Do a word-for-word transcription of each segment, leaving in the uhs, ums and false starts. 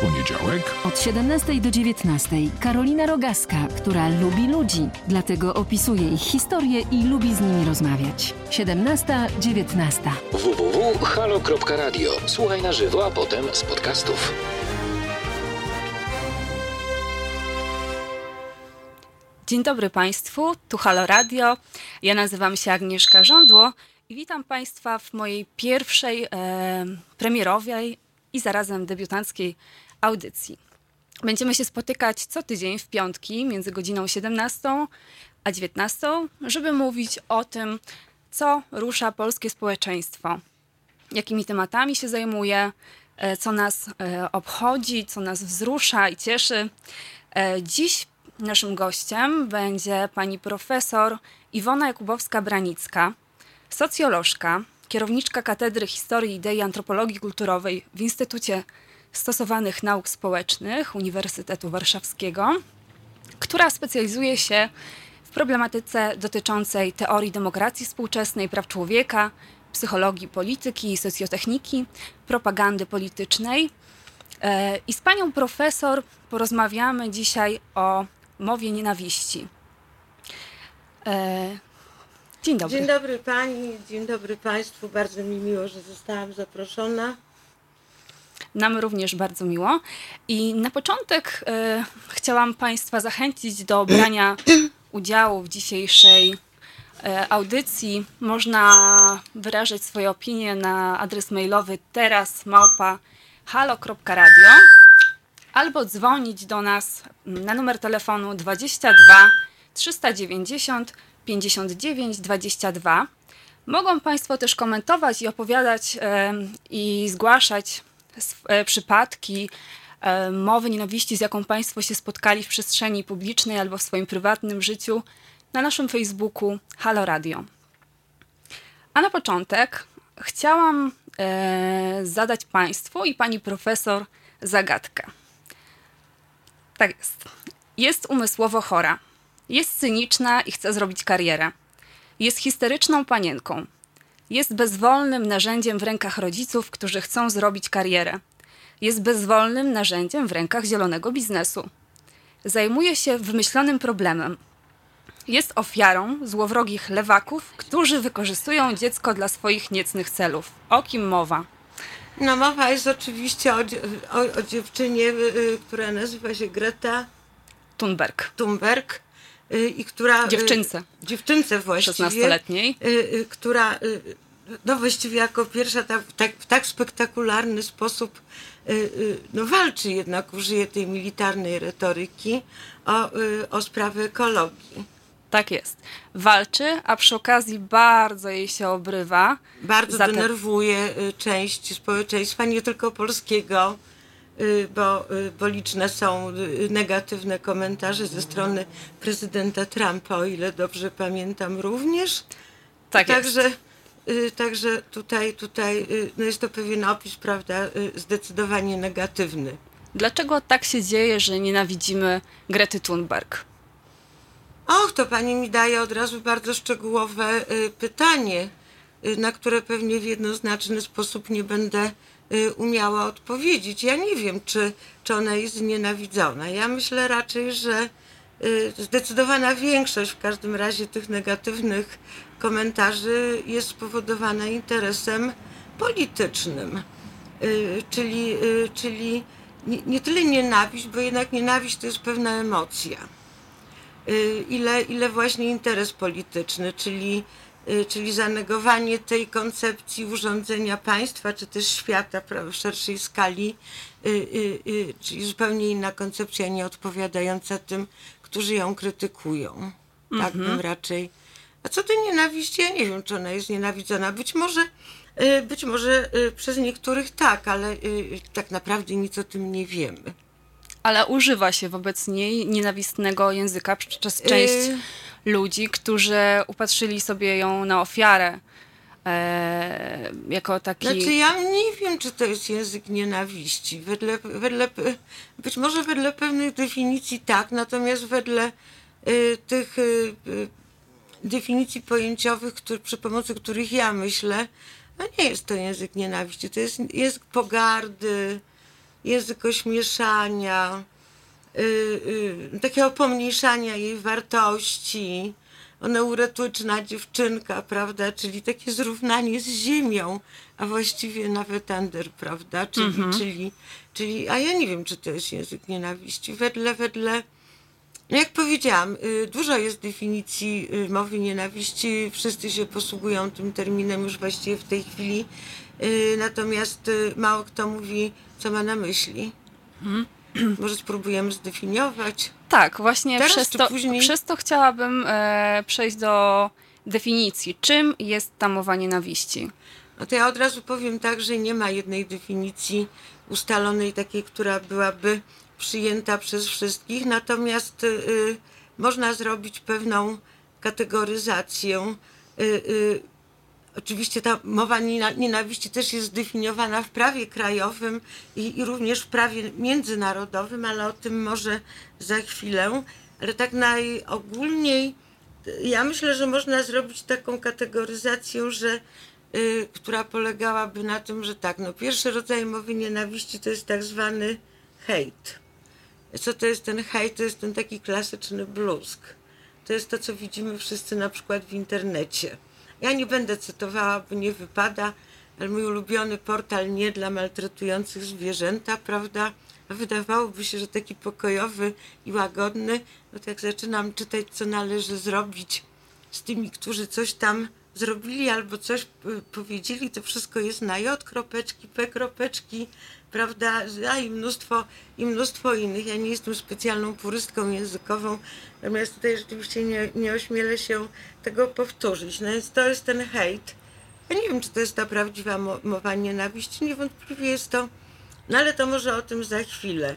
w poniedziałek od siedemnastej do dziewiętnastej Karolina Rogaska, która lubi ludzi, dlatego opisuje ich historię i lubi z nimi rozmawiać. siedemnasta dziewiętnasta w w w kropka halo kropka radio. Słuchaj na żywo, a potem z podcastów. Dzień dobry Państwu, tu Halo Radio. Ja nazywam się Agnieszka Żądło i witam Państwa w mojej pierwszej e, premierowej i zarazem debiutanckiej audycji. Będziemy się spotykać co tydzień w piątki między godziną siedemnastą a dziewiętnastą, żeby mówić o tym, co rusza polskie społeczeństwo, jakimi tematami się zajmuje, e, co nas e, obchodzi, co nas wzrusza i cieszy. E, dziś naszym gościem będzie pani profesor Iwona Jakubowska-Branicka, socjolożka, kierowniczka Katedry Historii Idei i Antropologii Kulturowej w Instytucie Stosowanych Nauk Społecznych Uniwersytetu Warszawskiego, która specjalizuje się w problematyce dotyczącej teorii demokracji współczesnej, praw człowieka, psychologii polityki i socjotechniki, propagandy politycznej. I z panią profesor porozmawiamy dzisiaj o mowie nienawiści. Dzień dobry. Dzień dobry pani, dzień dobry państwu. Bardzo mi miło, że zostałam zaproszona. Nam również bardzo miło. I na początek y, chciałam państwa zachęcić do brania udziału w dzisiejszej y, audycji. Można wyrażać swoje opinie na adres mailowy teraz małpa halo kropka radio albo dzwonić do nas na numer telefonu dwadzieścia dwa trzysta dziewięćdziesiąt pięćdziesiąt dziewięć dwadzieścia dwa. Mogą Państwo też komentować i opowiadać e, i zgłaszać sw- e, przypadki e, mowy nienawiści, z jaką Państwo się spotkali w przestrzeni publicznej albo w swoim prywatnym życiu na naszym Facebooku Halo Radio. A na początek chciałam e, zadać Państwu i Pani Profesor zagadkę. Tak jest. Jest umysłowo chora. Jest cyniczna i chce zrobić karierę. Jest histeryczną panienką. Jest bezwolnym narzędziem w rękach rodziców, którzy chcą zrobić karierę. Jest bezwolnym narzędziem w rękach zielonego biznesu. Zajmuje się wymyślonym problemem. Jest ofiarą złowrogich lewaków, którzy wykorzystują dziecko dla swoich niecnych celów. O kim mowa? No mowa jest oczywiście o, o, o dziewczynie, która nazywa się Greta Thunberg. Thunberg. I która, dziewczynce. Dziewczynce właściwie. szesnastoletniej. Która no właściwie jako pierwsza ta, tak, w tak spektakularny sposób no walczy jednak, użyje tej militarnej retoryki o, o sprawy ekologii. Tak jest. Walczy, a przy okazji bardzo jej się obrywa. Bardzo Zatem... denerwuje część społeczeństwa, nie tylko polskiego. Bo, bo liczne są negatywne komentarze ze strony prezydenta Trumpa, o ile dobrze pamiętam również. Tak jest. Także, także tutaj, tutaj no jest to pewien opis, prawda, zdecydowanie negatywny. Dlaczego tak się dzieje, że nienawidzimy Grety Thunberg? Och, to pani mi daje od razu bardzo szczegółowe pytanie, na które pewnie w jednoznaczny sposób nie będę umiała odpowiedzieć. Ja nie wiem, czy, czy ona jest znienawidzona. Ja myślę raczej, że zdecydowana większość w każdym razie tych negatywnych komentarzy jest spowodowana interesem politycznym. Czyli, czyli nie, nie tyle nienawiść, bo jednak nienawiść to jest pewna emocja. Ile, ile właśnie interes polityczny, czyli czyli zanegowanie tej koncepcji urządzenia państwa, czy też świata w szerszej skali, czyli zupełnie inna koncepcja, nie odpowiadająca tym, którzy ją krytykują. Tak bym mm-hmm. raczej... A co do nienawiści, ja nie wiem, czy ona jest nienawidzona. Być może, być może przez niektórych tak, ale tak naprawdę nic o tym nie wiemy. Ale używa się wobec niej nienawistnego języka przez część y- ludzi, którzy upatrzyli sobie ją na ofiarę e, jako taki... Znaczy ja nie wiem, czy to jest język nienawiści. Wedle, wedle, być może wedle pewnych definicji tak, natomiast wedle y, tych y, definicji pojęciowych, który, przy pomocy których ja myślę, no nie jest to język nienawiści. To jest język pogardy, jakiegoś mieszania, yy, yy, takiego pomniejszania jej wartości. Ona uratyczna dziewczynka, prawda, czyli takie zrównanie z ziemią, a właściwie nawet under, prawda, czyli, mhm. czyli, czyli, a ja nie wiem, czy to jest język nienawiści. Wedle, wedle, no jak powiedziałam, dużo jest definicji mowy nienawiści, wszyscy się posługują tym terminem już właściwie w tej chwili, natomiast mało kto mówi, co ma na myśli. Mhm. Może spróbujemy zdefiniować. Tak, właśnie teraz, przez, to, przez to chciałabym e, przejść do definicji. Czym jest ta mowa nienawiści? No to ja od razu powiem tak, że nie ma jednej definicji ustalonej, takiej, która byłaby przyjęta przez wszystkich. Natomiast y, można zrobić pewną kategoryzację. Y, y, Oczywiście ta mowa nienawiści też jest zdefiniowana w prawie krajowym i, i również w prawie międzynarodowym, ale o tym może za chwilę. Ale tak najogólniej, ja myślę, że można zrobić taką kategoryzację, że, y, która polegałaby na tym, że tak, no pierwszy rodzaj mowy nienawiści to jest tak zwany hejt. Co to jest ten hejt? To jest ten taki klasyczny bluzg. To jest to, co widzimy wszyscy na przykład w internecie. Ja nie będę cytowała, bo nie wypada, ale mój ulubiony portal nie dla maltretujących zwierzęta, prawda? A wydawałoby się, że taki pokojowy i łagodny, no to jak zaczynam czytać, co należy zrobić z tymi, którzy coś tam zrobili albo coś powiedzieli, to wszystko jest na J kropeczki, P kropeczki, prawda? A i mnóstwo, i mnóstwo innych. Ja nie jestem specjalną purystką językową, natomiast tutaj rzeczywiście nie, nie ośmielę się tego powtórzyć. No więc to jest ten hejt. Ja nie wiem, czy to jest ta prawdziwa mowa nienawiści, niewątpliwie jest to, no ale to może o tym za chwilę.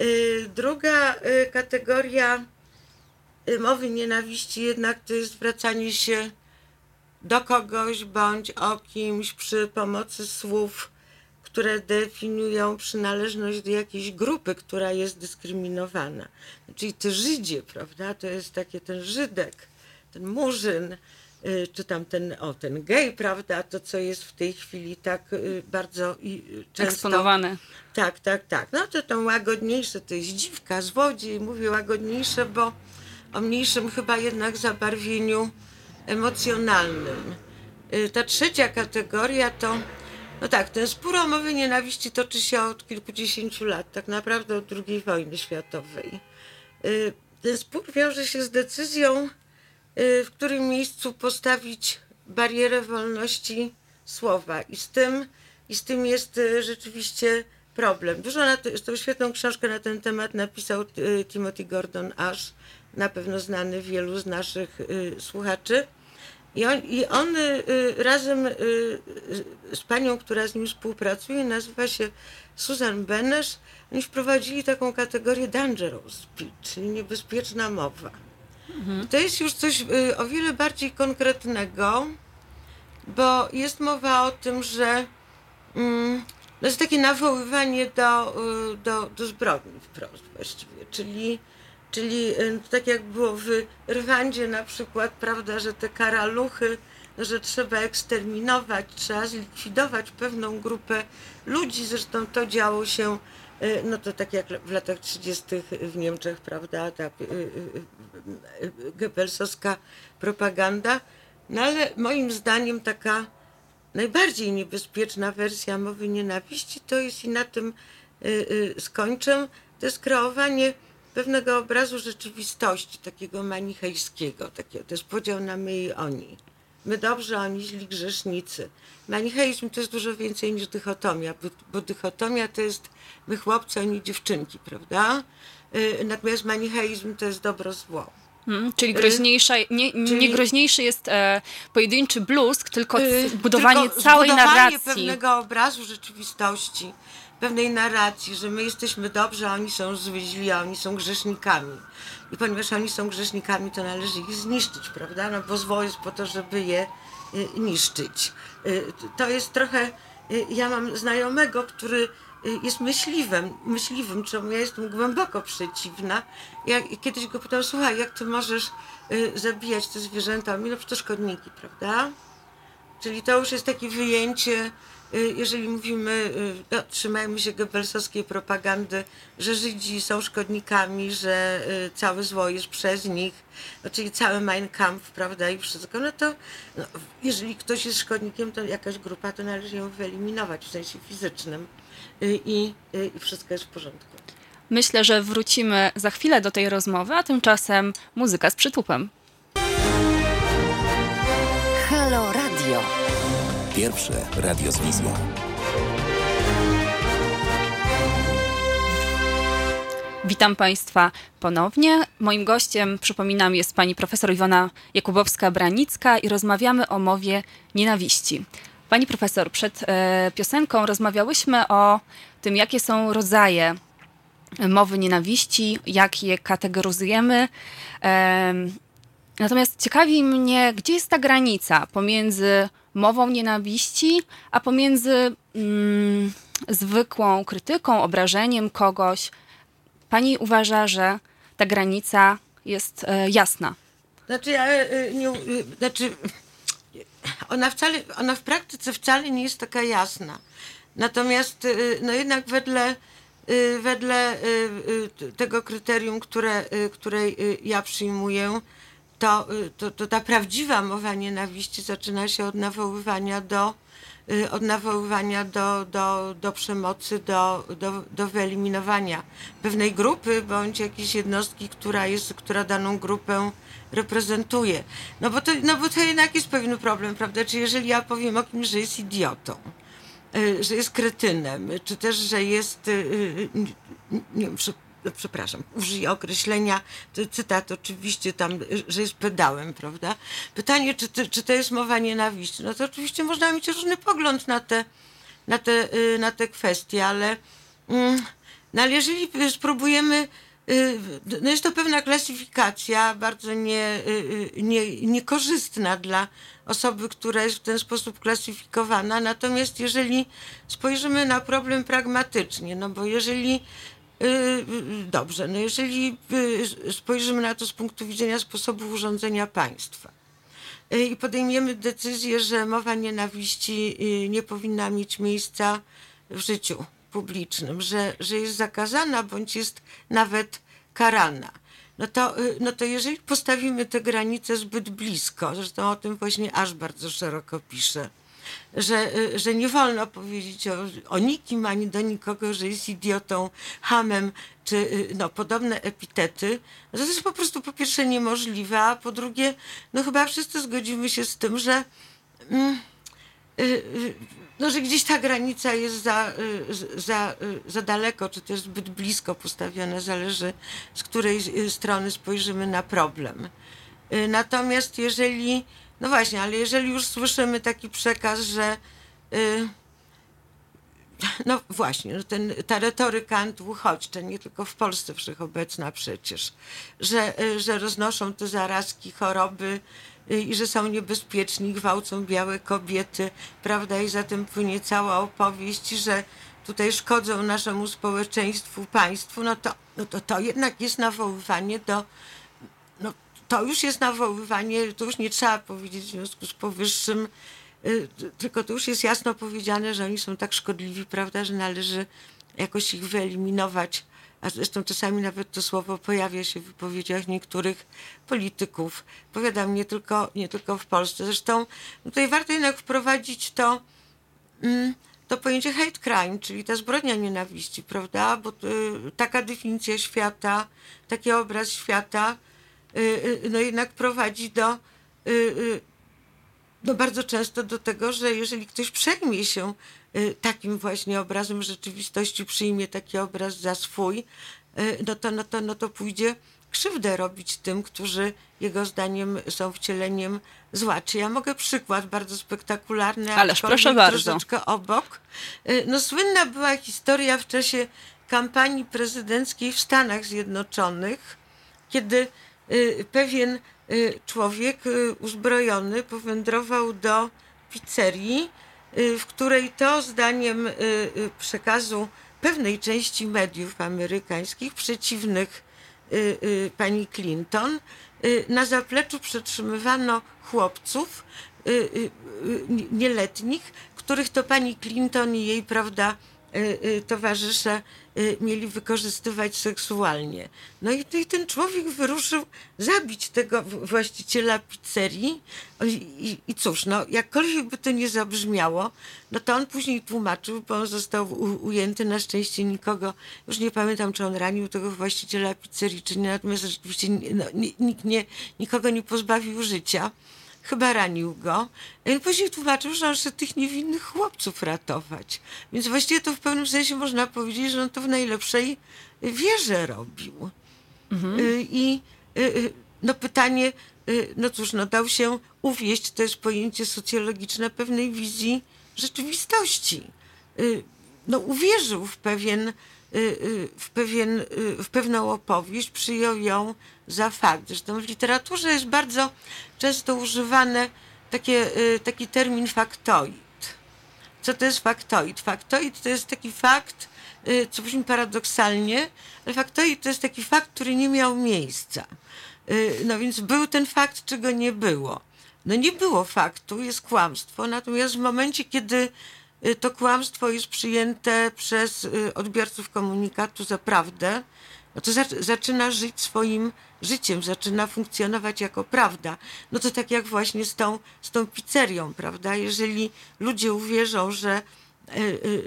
Yy, druga yy, kategoria yy, mowy nienawiści jednak to jest zwracanie się do kogoś bądź o kimś przy pomocy słów, które definiują przynależność do jakiejś grupy, która jest dyskryminowana. Czyli te Żydzie, prawda, to jest takie ten Żydek, ten Murzyn, czy tam ten, o, ten gej, prawda, to co jest w tej chwili tak bardzo często... Eksponowane. Tak, tak, tak. No to to łagodniejsze, to jest dziwka, złodziej, mówię łagodniejsze, bo o mniejszym chyba jednak zabarwieniu emocjonalnym. Ta trzecia kategoria to, no tak, ten spór o mowie nienawiści toczy się od kilkudziesięciu lat, tak naprawdę od drugiej wojny światowej. Ten spór wiąże się z decyzją, w którym miejscu postawić barierę wolności słowa i z tym, i z tym jest rzeczywiście problem. Dużo na to, tą świetną książkę na ten temat napisał Timothy Gordon Ash, na pewno znany wielu z naszych y, słuchaczy. I on, i on y, razem y, z panią, która z nim współpracuje, nazywa się Susan Benes, oni wprowadzili taką kategorię dangerous speech, czyli niebezpieczna mowa. Mhm. To jest już coś y, o wiele bardziej konkretnego, bo jest mowa o tym, że mm, to jest takie nawoływanie do, y, do, do zbrodni wprost właściwie, czyli Czyli tak jak było w Rwandzie na przykład, prawda, że te karaluchy, że trzeba eksterminować, trzeba zlikwidować pewną grupę ludzi. Zresztą to działo się, no to tak jak w latach trzydziestych w Niemczech, prawda, ta goebbelsowska propaganda. No ale moim zdaniem taka najbardziej niebezpieczna wersja mowy nienawiści to jest, i na tym skończę, to jest kreowanie pewnego obrazu rzeczywistości, takiego manichejskiego, takiego, to jest podział na my i oni. My dobrze, oni źli grzesznicy. Manicheizm to jest dużo więcej niż dychotomia, bo, bo dychotomia to jest my chłopcy, oni dziewczynki, prawda? Yy, natomiast manicheizm to jest dobro zło. Hmm, czyli groźniejsza, nie, czyli, nie groźniejszy jest e, pojedynczy bluzg, tylko yy, budowanie tylko całej zbudowanie narracji. Budowanie pewnego obrazu rzeczywistości, pewnej narracji, że my jesteśmy dobrzy, a oni są zły, źli, a oni są grzesznikami. I ponieważ oni są grzesznikami, to należy ich zniszczyć, prawda? No bo zło jest po to, żeby je y, niszczyć. Y, to jest trochę... Y, ja mam znajomego, który y, jest myśliwym, myśliwym, czemu ja jestem głęboko przeciwna. Ja kiedyś go pytałam, słuchaj, jak ty możesz y, zabijać te zwierzęta? Mówi, no przecież szkodniki, prawda? Czyli to już jest takie wyjęcie jeżeli mówimy, no, trzymajmy się goebbelsowskiej propagandy, że Żydzi są szkodnikami, że całe zło jest przez nich, no, czyli cały Mein Kampf, prawda, i wszystko, no to no, jeżeli ktoś jest szkodnikiem, to jakaś grupa, to należy ją wyeliminować w sensie fizycznym i, i wszystko jest w porządku. Myślę, że wrócimy za chwilę do tej rozmowy, a tymczasem muzyka z przytupem. Halo Radio. Pierwsze radio z wizją. Witam Państwa ponownie. Moim gościem, przypominam, jest pani profesor Iwona Jakubowska-Branicka i rozmawiamy o mowie nienawiści. Pani profesor, przed y, piosenką rozmawiałyśmy o tym, jakie są rodzaje mowy nienawiści, jak je kategoryzujemy. Natomiast ciekawi mnie, gdzie jest ta granica pomiędzy mową nienawiści, a pomiędzy mm, zwykłą krytyką, obrażeniem kogoś. Pani uważa, że ta granica jest e, jasna? Znaczy, ja nie, znaczy ona, wcale, ona w praktyce wcale nie jest taka jasna. Natomiast no jednak wedle Wedle tego kryterium, które, które ja przyjmuję, to, to, to ta prawdziwa mowa nienawiści zaczyna się od nawoływania do, od nawoływania do, do, do przemocy, do, do, do wyeliminowania pewnej grupy bądź jakiejś jednostki, która jest, która daną grupę reprezentuje. No bo to, no bo to jednak jest pewien problem, prawda? Czy jeżeli ja powiem o kimś, że jest idiotą, że jest kretynem, czy też, że jest, nie wiem, przepraszam, użyję określenia, cytat oczywiście tam, że jest pedałem, prawda? Pytanie, czy, czy to jest mowa nienawiści? No to oczywiście można mieć różny pogląd na te, na te, na te kwestie, ale, no ale jeżeli spróbujemy, no jest to pewna klasyfikacja bardzo nie, nie, niekorzystna dla osoby, która jest w ten sposób klasyfikowana. Natomiast jeżeli spojrzymy na problem pragmatycznie, no bo jeżeli, dobrze, no jeżeli spojrzymy na to z punktu widzenia sposobu urządzenia państwa i podejmiemy decyzję, że mowa nienawiści nie powinna mieć miejsca w życiu publicznym, że, że jest zakazana bądź jest nawet karana. No to, no to jeżeli postawimy te granice zbyt blisko, zresztą o tym właśnie Ash bardzo szeroko pisze, że, że nie wolno powiedzieć o, o nikim ani do nikogo, że jest idiotą, hamem czy no, podobne epitety, no to jest po prostu po pierwsze niemożliwe, a po drugie, no chyba wszyscy zgodzimy się z tym, że mm, yy, no, że gdzieś ta granica jest za, za, za daleko, czy też zbyt blisko postawiona, zależy z której strony spojrzymy na problem. Natomiast jeżeli, no właśnie, ale jeżeli już słyszymy taki przekaz, że no właśnie, no ten, ta retoryka antyuchodźcza, nie tylko w Polsce wszechobecna przecież, że, że roznoszą te zarazki, choroby, i że są niebezpieczni, gwałcą białe kobiety, prawda, i za tym płynie cała opowieść, że tutaj szkodzą naszemu społeczeństwu, państwu, no to, no to, to jednak jest nawoływanie do, no to już jest nawoływanie, to już nie trzeba powiedzieć w związku z powyższym, yy, tylko to już jest jasno powiedziane, że oni są tak szkodliwi, prawda, że należy jakoś ich wyeliminować, a zresztą czasami nawet to słowo pojawia się w wypowiedziach niektórych polityków. Powiadam, nie tylko, nie tylko w Polsce. Zresztą tutaj warto jednak wprowadzić to, to pojęcie hate crime, czyli ta zbrodnia nienawiści, prawda? Bo taka definicja świata, taki obraz świata, no jednak prowadzi do, no bardzo często do tego, że jeżeli ktoś przejmie się takim właśnie obrazem rzeczywistości, przyjmie taki obraz za swój, no to, no to, no to pójdzie krzywdę robić tym, którzy jego zdaniem są wcieleniem zła. Czy ja mogę przykład bardzo spektakularny, ależ proszę bardzo, troszeczkę obok. No słynna była historia w czasie kampanii prezydenckiej w Stanach Zjednoczonych, kiedy pewien człowiek uzbrojony powędrował do pizzerii, w której to zdaniem przekazu pewnej części mediów amerykańskich przeciwnych pani Clinton na zapleczu przetrzymywano chłopców, nieletnich, których to pani Clinton i jej, prawda, towarzysze mieli wykorzystywać seksualnie. No i, i ten człowiek wyruszył zabić tego właściciela pizzerii i, i cóż, no jakkolwiek by to nie zabrzmiało, no to on później tłumaczył, bo on został u, ujęty, na szczęście nikogo, już nie pamiętam, czy on ranił tego właściciela pizzerii, czy nie, natomiast rzeczywiście no, nikt nie, nikogo nie pozbawił życia. Chyba ranił go. I później tłumaczył, że on chce tych niewinnych chłopców ratować. Więc właściwie to w pewnym sensie można powiedzieć, że on to w najlepszej wierze robił. Mhm. I no pytanie, no cóż, no dał się uwieść, to jest pojęcie socjologiczne pewnej wizji rzeczywistości. No uwierzył w pewien, w pewien, w pewną opowieść, przyjął ją za fakt. Zresztą w literaturze jest bardzo często używany taki termin faktoid. Co to jest faktoid? Faktoid to jest taki fakt, co brzmi paradoksalnie, ale faktoid to jest taki fakt, który nie miał miejsca. No więc był ten fakt, czego nie było. No nie było faktu, jest kłamstwo, natomiast w momencie, kiedy to kłamstwo jest przyjęte przez odbiorców komunikatu za prawdę, no to zaczyna żyć swoim życiem, zaczyna funkcjonować jako prawda. No to tak jak właśnie z tą, z tą pizzerią, prawda? Jeżeli ludzie uwierzą, że,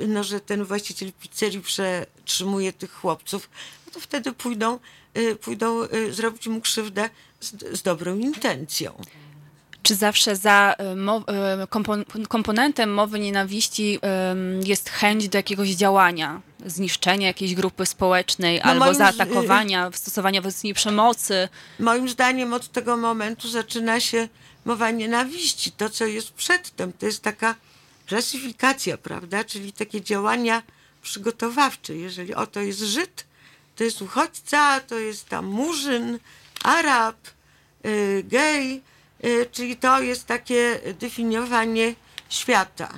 no, że ten właściciel pizzerii przetrzymuje tych chłopców, no to wtedy pójdą, pójdą zrobić mu krzywdę z, z dobrą intencją. Czy zawsze za komponentem mowy nienawiści jest chęć do jakiegoś działania, zniszczenia jakiejś grupy społecznej, no albo zaatakowania, stosowania wobec niej przemocy? Moim zdaniem od tego momentu zaczyna się mowa nienawiści. To, co jest przedtem, to jest taka klasyfikacja, prawda? Czyli takie działania przygotowawcze. Jeżeli o to jest Żyd, to jest uchodźca, to jest tam Murzyn, Arab, gej. Czyli to jest takie definiowanie świata.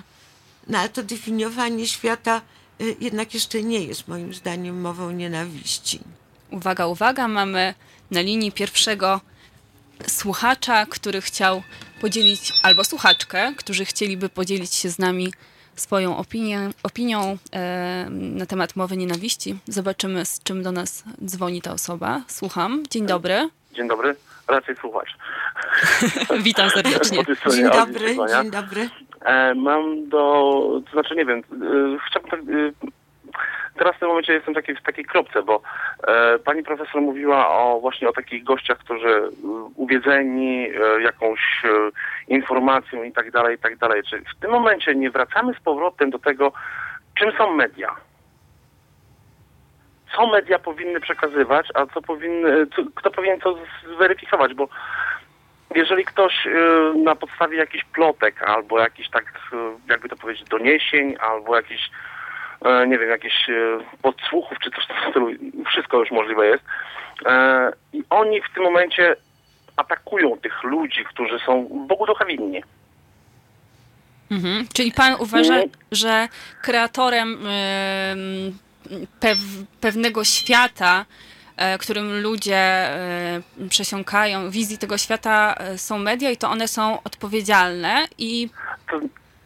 No ale to definiowanie świata jednak jeszcze nie jest moim zdaniem mową nienawiści. Uwaga, uwaga, mamy na linii pierwszego słuchacza, który chciał podzielić, albo słuchaczkę, którzy chcieliby podzielić się z nami swoją opinię, opinią e, na temat mowy nienawiści. Zobaczymy, z czym do nas dzwoni ta osoba. Słucham. Dzień dobry. Dzień dobry. Raczej słuchacz. Witam serdecznie. Dzień dobry, dzień dobry. E, mam do... To znaczy, nie wiem, e, chciałbym... Tak, e, teraz w tym momencie jestem taki, w takiej kropce, bo e, pani profesor mówiła o właśnie o takich gościach, którzy uwiedzeni e, jakąś e, informacją i tak dalej, i tak dalej. Czy w tym momencie nie wracamy z powrotem do tego, czym są media? Co media powinny przekazywać, a co powinny, co, kto powinien to zweryfikować, bo jeżeli ktoś y, na podstawie jakichś plotek albo jakichś tak, y, jakby to powiedzieć, doniesień, albo jakichś, y, nie wiem, jakichś y, podsłuchów, czy coś w stylu, wszystko już możliwe jest, y, i oni w tym momencie atakują tych ludzi, którzy są Bogu ducha winni. Mhm. Czyli pan uważa, no, że kreatorem... Y, Pew- pewnego świata, e, którym ludzie e, przesiąkają, wizji tego świata e, są media i to one są odpowiedzialne i... To,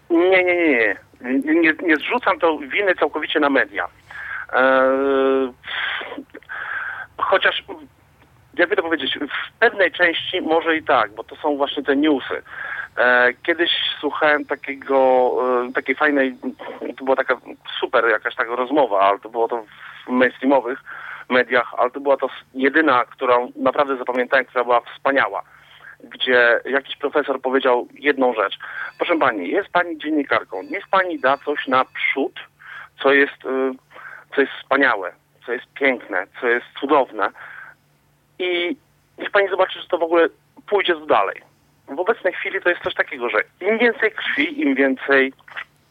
nie, nie, nie, nie, nie. Nie zrzucam to winy całkowicie na media. E, chociaż, jakby to powiedzieć, w pewnej części może i tak, bo to są właśnie te newsy. Kiedyś słuchałem takiego, takiej fajnej, to była taka super jakaś taka rozmowa, ale to było to w mainstreamowych mediach, ale to była to jedyna, którą naprawdę zapamiętałem, która była wspaniała, gdzie jakiś profesor powiedział jedną rzecz. Proszę pani, jest pani dziennikarką, niech pani da coś naprzód, co jest, co jest wspaniałe, co jest piękne, co jest cudowne i niech pani zobaczy, że to w ogóle pójdzie dalej. W obecnej chwili to jest coś takiego, że im więcej krwi, im więcej,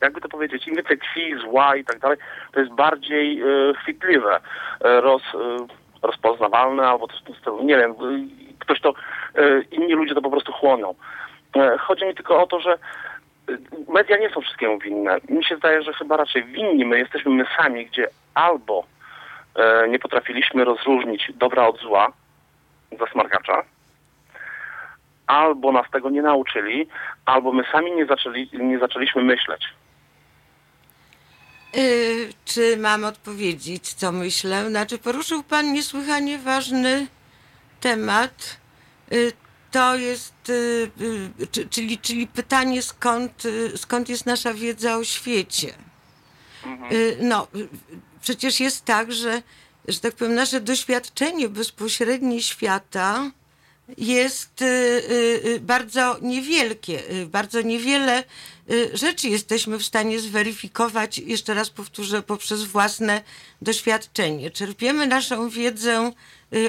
jakby to powiedzieć, im więcej krwi, zła i tak dalej, to jest bardziej e, chwytliwe, e, roz, e, rozpoznawalne albo coś w tym stylu. Nie wiem, ktoś to, e, inni ludzie to po prostu chłoną. E, chodzi mi tylko o to, że media nie są wszystkiemu winne. Mi się zdaje, że chyba raczej winni my jesteśmy my sami, gdzie albo e, nie potrafiliśmy rozróżnić dobra od zła za smarkacza, albo nas tego nie nauczyli, albo my sami nie, zaczęli, nie zaczęliśmy myśleć. Yy, czy mam odpowiedzieć, co myślę? Znaczy, poruszył pan niesłychanie ważny temat. Yy, to jest, yy, yy, czyli, czyli pytanie, skąd, yy, skąd jest nasza wiedza o świecie. Mhm. Yy, no, yy, przecież jest tak, że, że tak powiem, nasze doświadczenie bezpośrednie świata jest bardzo niewielkie, bardzo niewiele rzeczy jesteśmy w stanie zweryfikować, jeszcze raz powtórzę, poprzez własne doświadczenie. Czerpiemy naszą wiedzę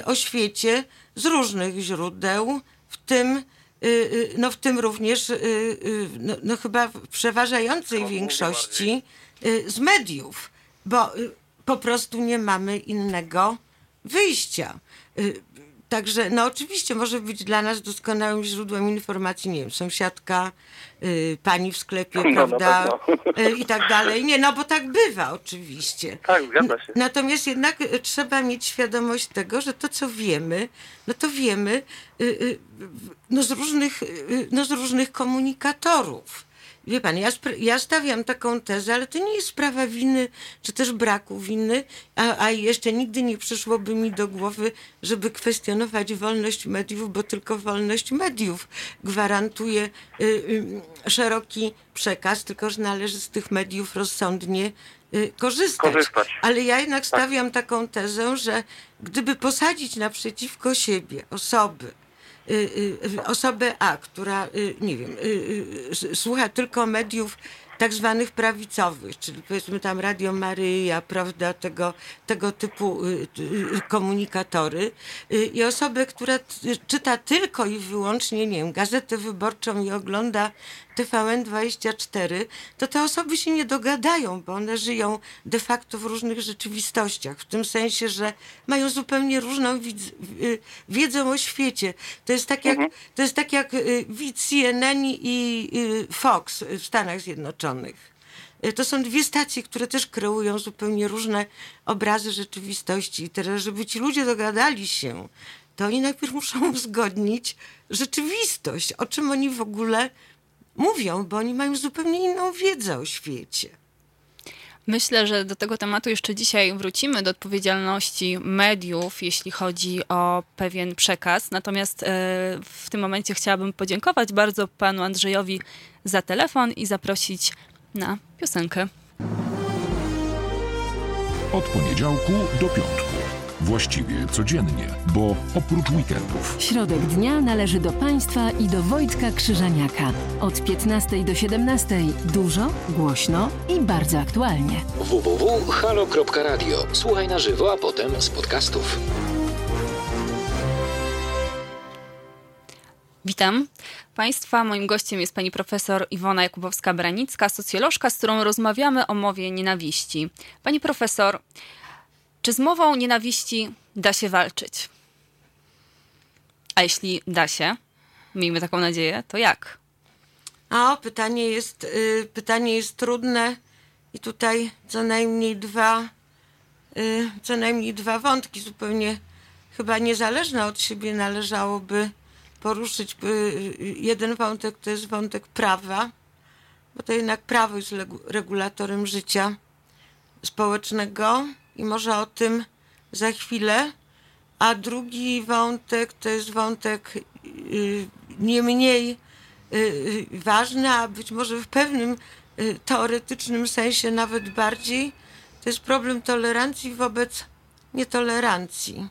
o świecie z różnych źródeł, w tym, no w tym również, no, no chyba w przeważającej większości z mediów, bo po prostu nie mamy innego wyjścia. Także, no oczywiście może być dla nas doskonałym źródłem informacji, nie wiem, sąsiadka, y, pani w sklepie, no, prawda, no, y, i tak dalej. Nie, no bo tak bywa oczywiście. Tak, zgadza się. Natomiast jednak trzeba mieć świadomość tego, że to co wiemy, no to wiemy y, y, no, z różnych, y, no z różnych komunikatorów. Wie pan, ja, spra- ja stawiam taką tezę, ale to nie jest sprawa winy, czy też braku winy, a, a jeszcze nigdy nie przyszłoby mi do głowy, żeby kwestionować wolność mediów, bo tylko wolność mediów gwarantuje y, y, szeroki przekaz, tylko że należy z tych mediów rozsądnie y, korzystać. korzystać. Ale ja jednak stawiam tak. taką tezę, że gdyby posadzić naprzeciwko siebie osoby, osobę A, która, nie wiem, słucha tylko mediów tak zwanych prawicowych, czyli powiedzmy tam Radio Maryja, prawda, tego, tego typu komunikatory, i osobę, która czyta tylko i wyłącznie, nie wiem, Gazetę Wyborczą i ogląda T V N dwadzieścia cztery, to te osoby się nie dogadają, bo one żyją de facto w różnych rzeczywistościach, w tym sensie, że mają zupełnie różną widz- wiedzę o świecie. To jest tak jak, to jest tak jak widz C N N i Fox w Stanach Zjednoczonych. To są dwie stacje, które też kreują zupełnie różne obrazy rzeczywistości. I teraz, żeby ci ludzie dogadali się, to oni najpierw muszą uzgodnić rzeczywistość, o czym oni w ogóle mówią, bo oni mają zupełnie inną wiedzę o świecie. Myślę, że do tego tematu jeszcze dzisiaj wrócimy, do odpowiedzialności mediów, jeśli chodzi o pewien przekaz. Natomiast w tym momencie chciałabym podziękować bardzo panu Andrzejowi za telefon i zaprosić na piosenkę. Od poniedziałku do piątku. Właściwie codziennie, bo oprócz weekendów. Środek dnia należy do państwa i do Wojtka Krzyżaniaka. Od piętnastej do siedemnastej dużo, głośno i bardzo aktualnie. w w w kropka halo kropka radio. Słuchaj na żywo, a potem z podcastów. Witam państwa. Moim gościem jest pani profesor Iwona Jakubowska-Branicka, socjolożka, z którą rozmawiamy o mowie nienawiści. Pani profesor, czy z mową nienawiści da się walczyć? A jeśli da się, miejmy taką nadzieję, to jak? O, pytanie jest, y, pytanie jest trudne i tutaj co najmniej dwa, y, co najmniej dwa wątki zupełnie chyba niezależne od siebie należałoby poruszyć. Y, jeden wątek to jest wątek prawa, bo to jednak prawo jest legu- regulatorem życia społecznego. I może o tym za chwilę. A drugi wątek to jest wątek nie mniej ważny, a być może w pewnym teoretycznym sensie nawet bardziej. To jest problem tolerancji wobec nietolerancji.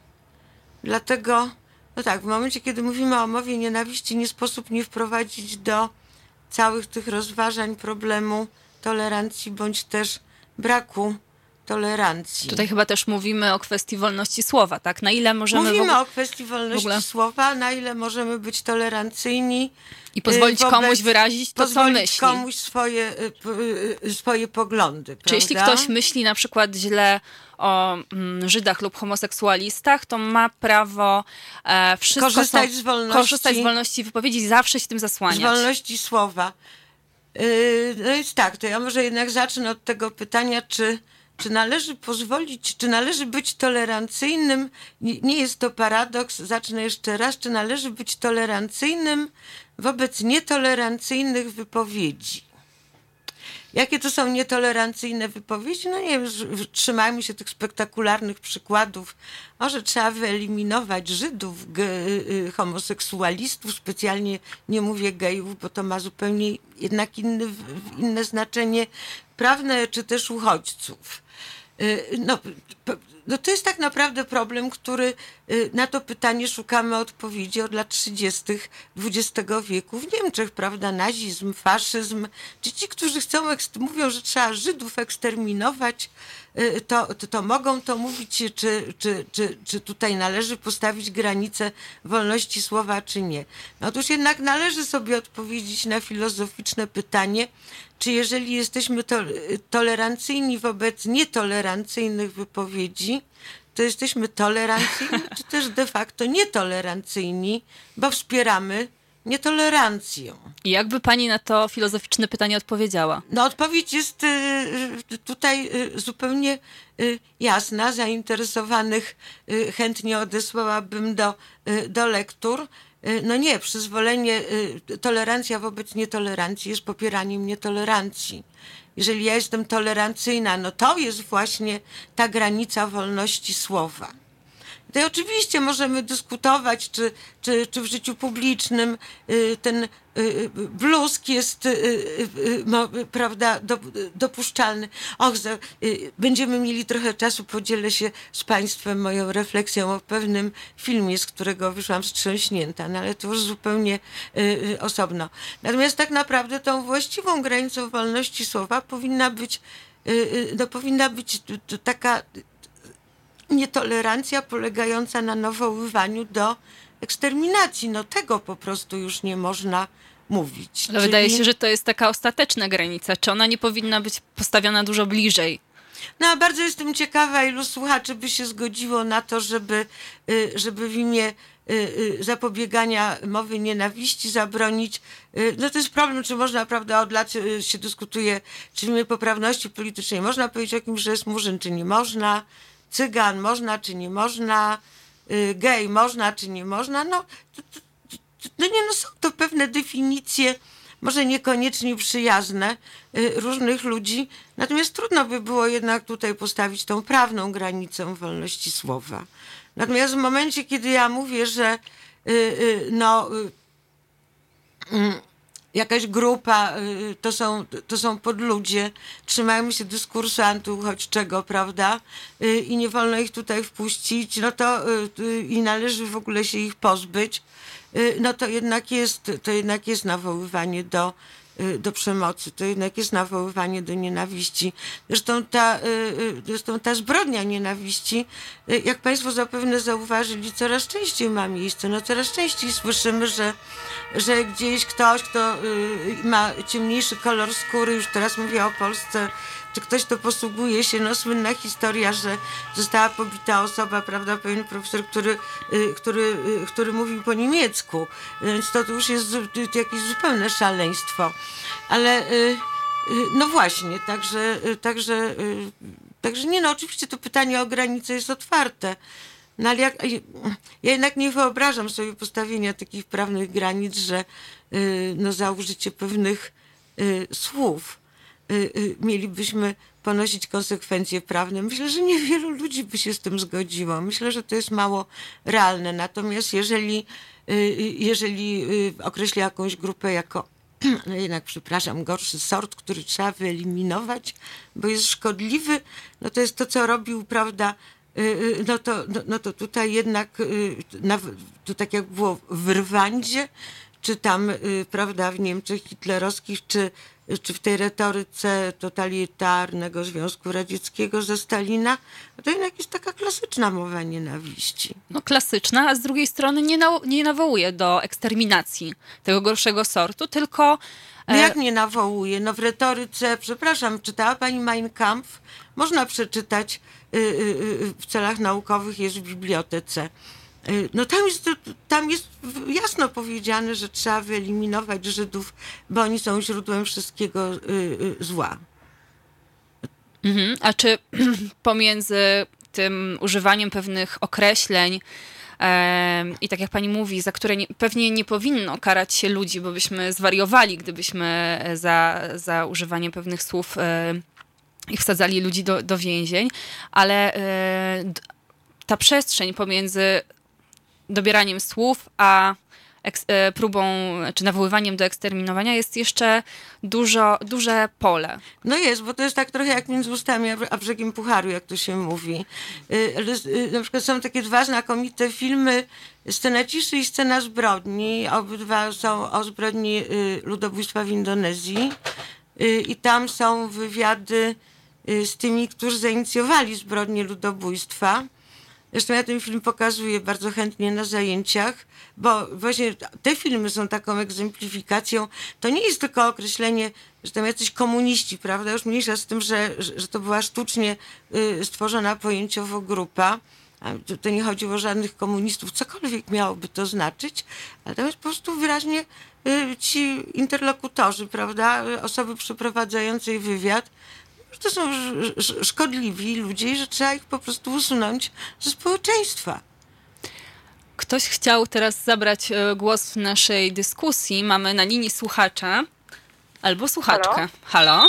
Dlatego, no tak, w momencie, kiedy mówimy o mowie nienawiści, nie sposób nie wprowadzić do całych tych rozważań problemu tolerancji bądź też braku tolerancji. Tutaj chyba też mówimy o kwestii wolności słowa, tak? Na ile możemy Mówimy ogóle... o kwestii wolności słowa, na ile możemy być tolerancyjni. I pozwolić wobec, komuś wyrazić to, co myśli. Pozwolić komuś swoje, swoje poglądy, prawda? Czy jeśli ktoś myśli na przykład źle o Żydach lub homoseksualistach, to ma prawo e, wszystko korzystać, są, z wolności, korzystać z wolności wypowiedzi i zawsze się tym zasłaniać. Z wolności słowa. Yy, no jest tak, to ja może jednak zacznę od tego pytania, czy Czy należy pozwolić, czy należy być tolerancyjnym? Nie, nie jest to paradoks, zacznę jeszcze raz. Czy należy być tolerancyjnym wobec nietolerancyjnych wypowiedzi? Jakie to są nietolerancyjne wypowiedzi? No nie wiem, trzymajmy się tych spektakularnych przykładów. Może trzeba wyeliminować Żydów, ge- homoseksualistów, specjalnie nie mówię gejów, bo to ma zupełnie jednak inny, inne znaczenie prawne, czy też uchodźców. No, no to jest tak naprawdę problem, który na to pytanie szukamy odpowiedzi od lat trzydziestych dwudziestego wieku w Niemczech, prawda? Nazizm, faszyzm. Czy ci, którzy chcą, mówią, że trzeba Żydów eksterminować, to, to, to mogą to mówić, czy, czy, czy, czy tutaj należy postawić granicę wolności słowa, czy nie. No otóż jednak należy sobie odpowiedzieć na filozoficzne pytanie, czy jeżeli jesteśmy to, tolerancyjni wobec nietolerancyjnych wypowiedzi, to jesteśmy tolerancyjni, czy też de facto nietolerancyjni, bo wspieramy nietolerancję. I jakby pani na to filozoficzne pytanie odpowiedziała? No odpowiedź jest tutaj zupełnie jasna. Zainteresowanych chętnie odesłałabym do, do lektur. No nie, przyzwolenie, tolerancja wobec nietolerancji jest popieraniem nietolerancji. Jeżeli ja jestem tolerancyjna, no to jest właśnie ta granica wolności słowa. To oczywiście możemy dyskutować, czy, czy, czy w życiu publicznym ten bluzk jest, prawda, dopuszczalny. Och, będziemy mieli trochę czasu, podzielę się z Państwem moją refleksją o pewnym filmie, z którego wyszłam wstrząśnięta, no ale to już zupełnie osobno. Natomiast tak naprawdę tą właściwą granicą wolności słowa powinna być, no, powinna być taka nietolerancja polegająca na nawoływaniu do eksterminacji. No tego po prostu już nie można mówić. Ale czyli wydaje się, że to jest taka ostateczna granica. Czy ona nie powinna być postawiona dużo bliżej? No a bardzo jestem ciekawa, ilu słuchaczy by się zgodziło na to, żeby, żeby w imię zapobiegania mowy nienawiści zabronić. No to jest problem, czy można, prawda, od lat się dyskutuje, czy w imię poprawności politycznej można powiedzieć o kimś, że jest murzyn, czy nie można. Cygan można, czy nie można, gej można, czy nie można, no, to, to, no nie, no są to pewne definicje, może niekoniecznie przyjazne różnych ludzi, natomiast trudno by było jednak tutaj postawić tą prawną granicę wolności słowa. Natomiast w momencie, kiedy ja mówię, że no jakaś grupa, to są, to są podludzie, trzymają się dyskursu antyuchodźczego, prawda? I nie wolno ich tutaj wpuścić, no to i należy w ogóle się ich pozbyć, no to jednak jest, to jednak jest nawoływanie do, do przemocy, to jednak jest nawoływanie do nienawiści. Zresztą ta, zresztą ta zbrodnia nienawiści, jak Państwo zapewne zauważyli, coraz częściej ma miejsce. No coraz częściej słyszymy, że, że gdzieś ktoś, kto ma ciemniejszy kolor skóry, już teraz mówię o Polsce, czy ktoś, kto posługuje się, no słynna historia, że została pobita osoba, prawda, pewien profesor, który, który, który mówił po niemiecku, więc to już jest jakieś zupełne szaleństwo, ale no właśnie, także, także, także nie, no oczywiście to pytanie o granicę jest otwarte, no ale jak, ja jednak nie wyobrażam sobie postawienia takich prawnych granic, że no za użycie pewnych słów mielibyśmy ponosić konsekwencje prawne. Myślę, że niewielu ludzi by się z tym zgodziło. Myślę, że to jest mało realne. Natomiast jeżeli, jeżeli określi jakąś grupę jako, no jednak przepraszam, gorszy sort, który trzeba wyeliminować, bo jest szkodliwy, no to jest to, co robił, prawda, no to, no, no to tutaj jednak, to tak jak było w Rwandzie, czy tam, prawda, w Niemczech hitlerowskich, czy czy w tej retoryce totalitarnego Związku Radzieckiego ze Stalina, to jednak jest taka klasyczna mowa nienawiści. No klasyczna, a z drugiej strony nie, na, nie nawołuje do eksterminacji tego gorszego sortu, tylko... No jak nie nawołuje? No w retoryce, przepraszam, czytała pani Mein Kampf? Można przeczytać yy, yy, w celach naukowych, jest w bibliotece. No tam jest, tam jest jasno powiedziane, że trzeba wyeliminować Żydów, bo oni są źródłem wszystkiego zła. Mhm. A czy pomiędzy tym używaniem pewnych określeń e, i tak jak pani mówi, za które nie, pewnie nie powinno karać się ludzi, bo byśmy zwariowali, gdybyśmy za, za używanie pewnych słów e, i wsadzali ludzi do, do więzień, ale e, ta przestrzeń pomiędzy dobieraniem słów a eks, e, próbą, czy nawoływaniem do eksterminowania jest jeszcze dużo, duże pole. No jest, bo to jest tak trochę jak między ustami a brzegiem pucharu, jak to się mówi. E, na przykład są takie dwa znakomite filmy, Scena ciszy i Scena zbrodni. Obydwa są o zbrodni ludobójstwa w Indonezji. I tam są wywiady z tymi, którzy zainicjowali zbrodnię ludobójstwa. Zresztą ja ten film pokazuję bardzo chętnie na zajęciach, bo właśnie te filmy są taką egzemplifikacją. To nie jest tylko określenie, że tam jacyś komuniści, prawda? Już mniejsza z tym, że, że to była sztucznie stworzona pojęciowo grupa. To, to nie chodziło o żadnych komunistów, cokolwiek miałoby to znaczyć, natomiast po prostu wyraźnie y, ci interlokutorzy, prawda, osoby przeprowadzające wywiad, że to są sz- sz- szkodliwi ludzie i że trzeba ich po prostu usunąć ze społeczeństwa. Ktoś chciał teraz zabrać głos w naszej dyskusji. Mamy na linii słuchacza albo słuchaczkę. Halo? Halo?